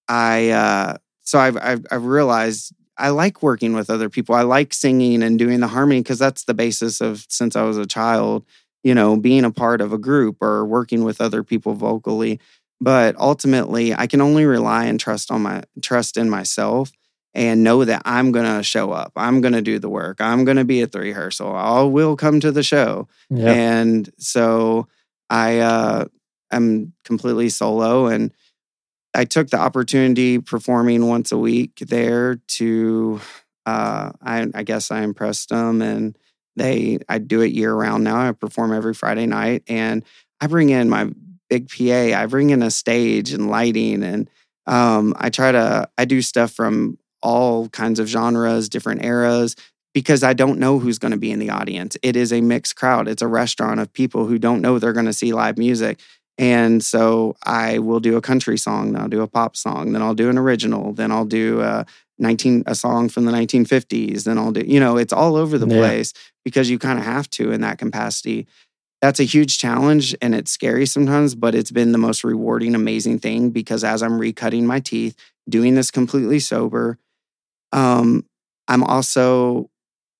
I, uh, so I've, I've, I've realized I like working with other people. I like singing and doing the harmony because that's the basis of, since I was a child, you know, being a part of a group or working with other people vocally. But ultimately, I can only rely and trust on my trust in myself and know that I'm going to show up. I'm going to do the work. I'm going to be at the rehearsal. I will come to the show. Yep. And so I uh, am completely solo. And I took the opportunity performing once a week there to, uh, I, I guess I impressed them. And they, I do it year round now. I perform every Friday night. And I bring in my big P A. I bring in a stage and lighting, and um, I try to, I do stuff from all kinds of genres, different eras, because I don't know who's going to be in the audience. It is a mixed crowd. It's a restaurant of people who don't know they're going to see live music. And so I will do a country song, then I'll do a pop song, then I'll do an original, then I'll do a nineteen a song from the nineteen fifties, then I'll do, you know, it's all over the yeah. place because you kind of have to in that capacity. That's a huge challenge and it's scary sometimes, but it's been the most rewarding, amazing thing because as I'm recutting my teeth, doing this completely sober, um, I'm also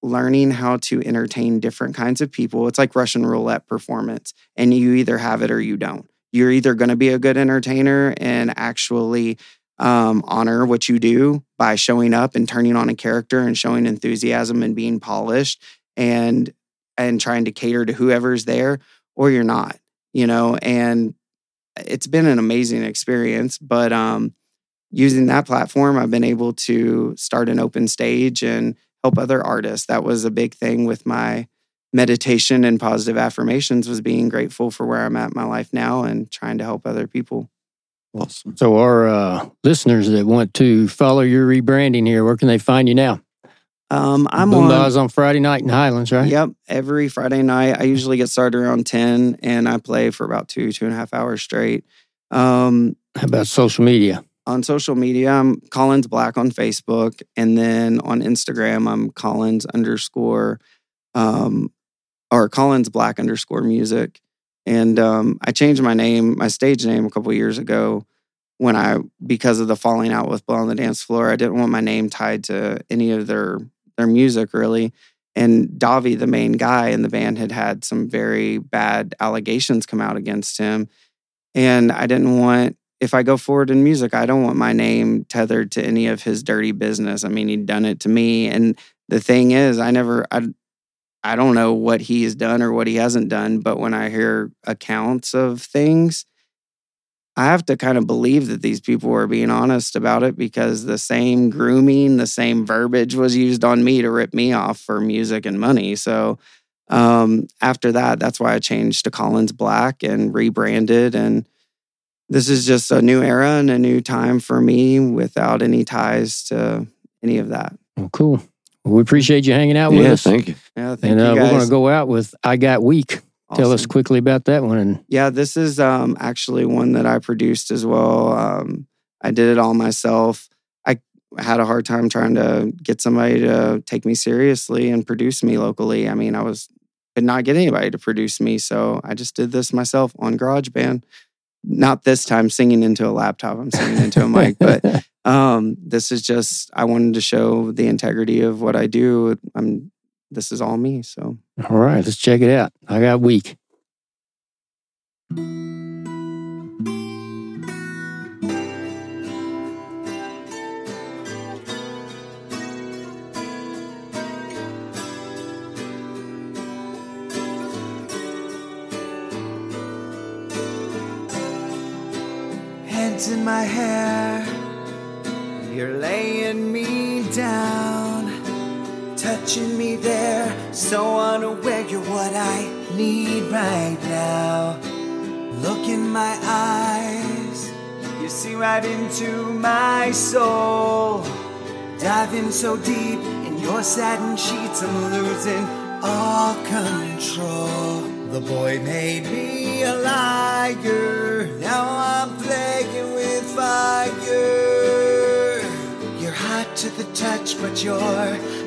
learning how to entertain different kinds of people. It's like Russian roulette performance, and you either have it or you don't. You're either going to be a good entertainer and actually um, honor what you do by showing up and turning on a character and showing enthusiasm and being polished and and trying to cater to whoever's there, or you're not, you know, and it's been an amazing experience. But um, using that platform, I've been able to start an open stage and help other artists. That was a big thing with my meditation and positive affirmations, was being grateful for where I'm at in my life now and trying to help other people. Awesome. So our uh, listeners that want to follow your rebranding here, where can they find you now? Um, I'm Boom on Boz on Friday night in Highlands, right? Yep. Every Friday night. I usually get started around ten and I play for about two, two and a half hours straight. Um, How about social media? On social media, I'm Collins Black on Facebook. And then on Instagram, I'm Collins underscore, um, or Collins Black underscore music. And um, I changed my name, my stage name a couple of years ago. When I, because of the falling out with Blood on the Dance Floor, I didn't want my name tied to any of their their music, really. And Davi, the main guy in the band, had had some very bad allegations come out against him. And I didn't want, if I go forward in music, I don't want my name tethered to any of his dirty business. I mean, he'd done it to me. And the thing is, I never, I, I don't know what he's done or what he hasn't done, but when I hear accounts of things, I have to kind of believe that these people are being honest about it, because the same grooming, the same verbiage was used on me to rip me off for music and money. So um, after that, that's why I changed to Collins Black and rebranded. And this is just a new era and a new time for me without any ties to any of that. Well, cool. Well, we appreciate you hanging out with yeah, us. Thank you. Yeah, thank and, you. And uh, we're going to go out with I Got Weak. Awesome. Tell us quickly about that one. Yeah, this is um, actually one that I produced as well. Um, I did it all myself. I had a hard time trying to get somebody to take me seriously and produce me locally. I mean, I was could not get anybody to produce me, so I just did this myself on GarageBand. Not this time singing into a laptop. I'm singing into a mic, but um, this is just, I wanted to show the integrity of what I do. I'm This is all me, so. All right, let's check it out. I Got Weak. Hands in my hair, you're laying me down. Touching me there, so unaware you're what I need right now. Look in my eyes, you see right into my soul. Diving so deep in your satin sheets, I'm losing all control. The boy made me a liar, now I'm playing with fire. Your hot to the touch, but you're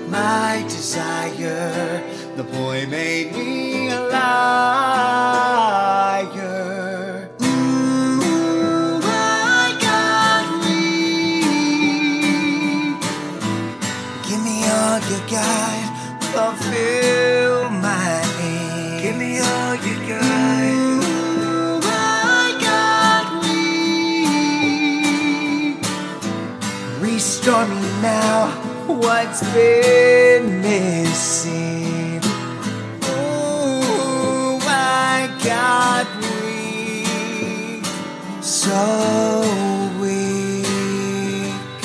my desire. The boy made me a liar. Ooh, I got me. Give me all you got, fulfill my need. Give me all you got. Restore me now, what's been missing? Ooh, I got weak, so weak.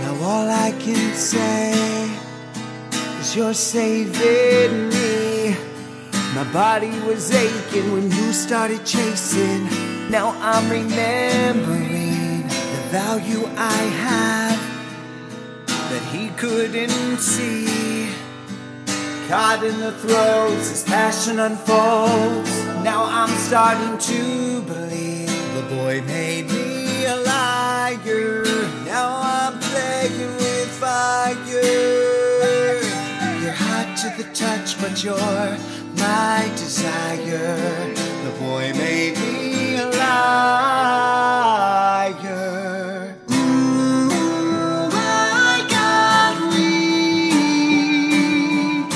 Now all I can say is you're saving me. My body was aching when you started chasing. Now I'm remembering the value I have that he couldn't see. Caught in the throes as passion unfolds. Now I'm starting to believe the boy made me a liar. Now I'm playing with fire. You're hot to the touch, but you're my desire. The boy made me a liar. Ooh, I got weak.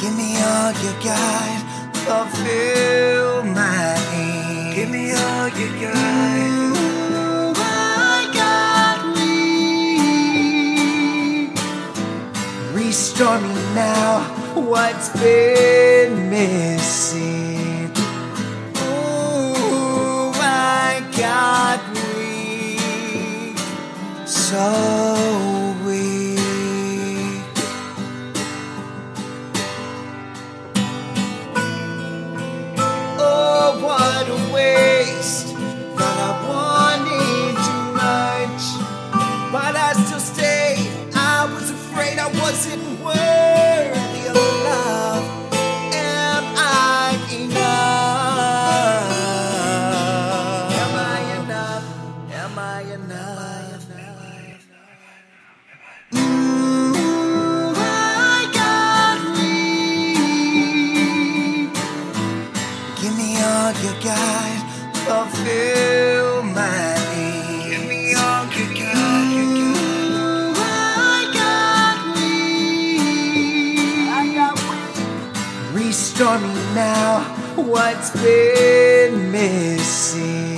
Give me all you got, fulfill my need. Give me all you got. Ooh, I got weak. Restore me now, what's been missing? Ooh, I got weak, so weak. Oh, what a waste. Thought I wanted too much, but I still stayed. I was afraid I wasn't worth. Fulfill my need. Give me all you got. Ooh, I got weak. I got weak. Restore me now, what's been missing?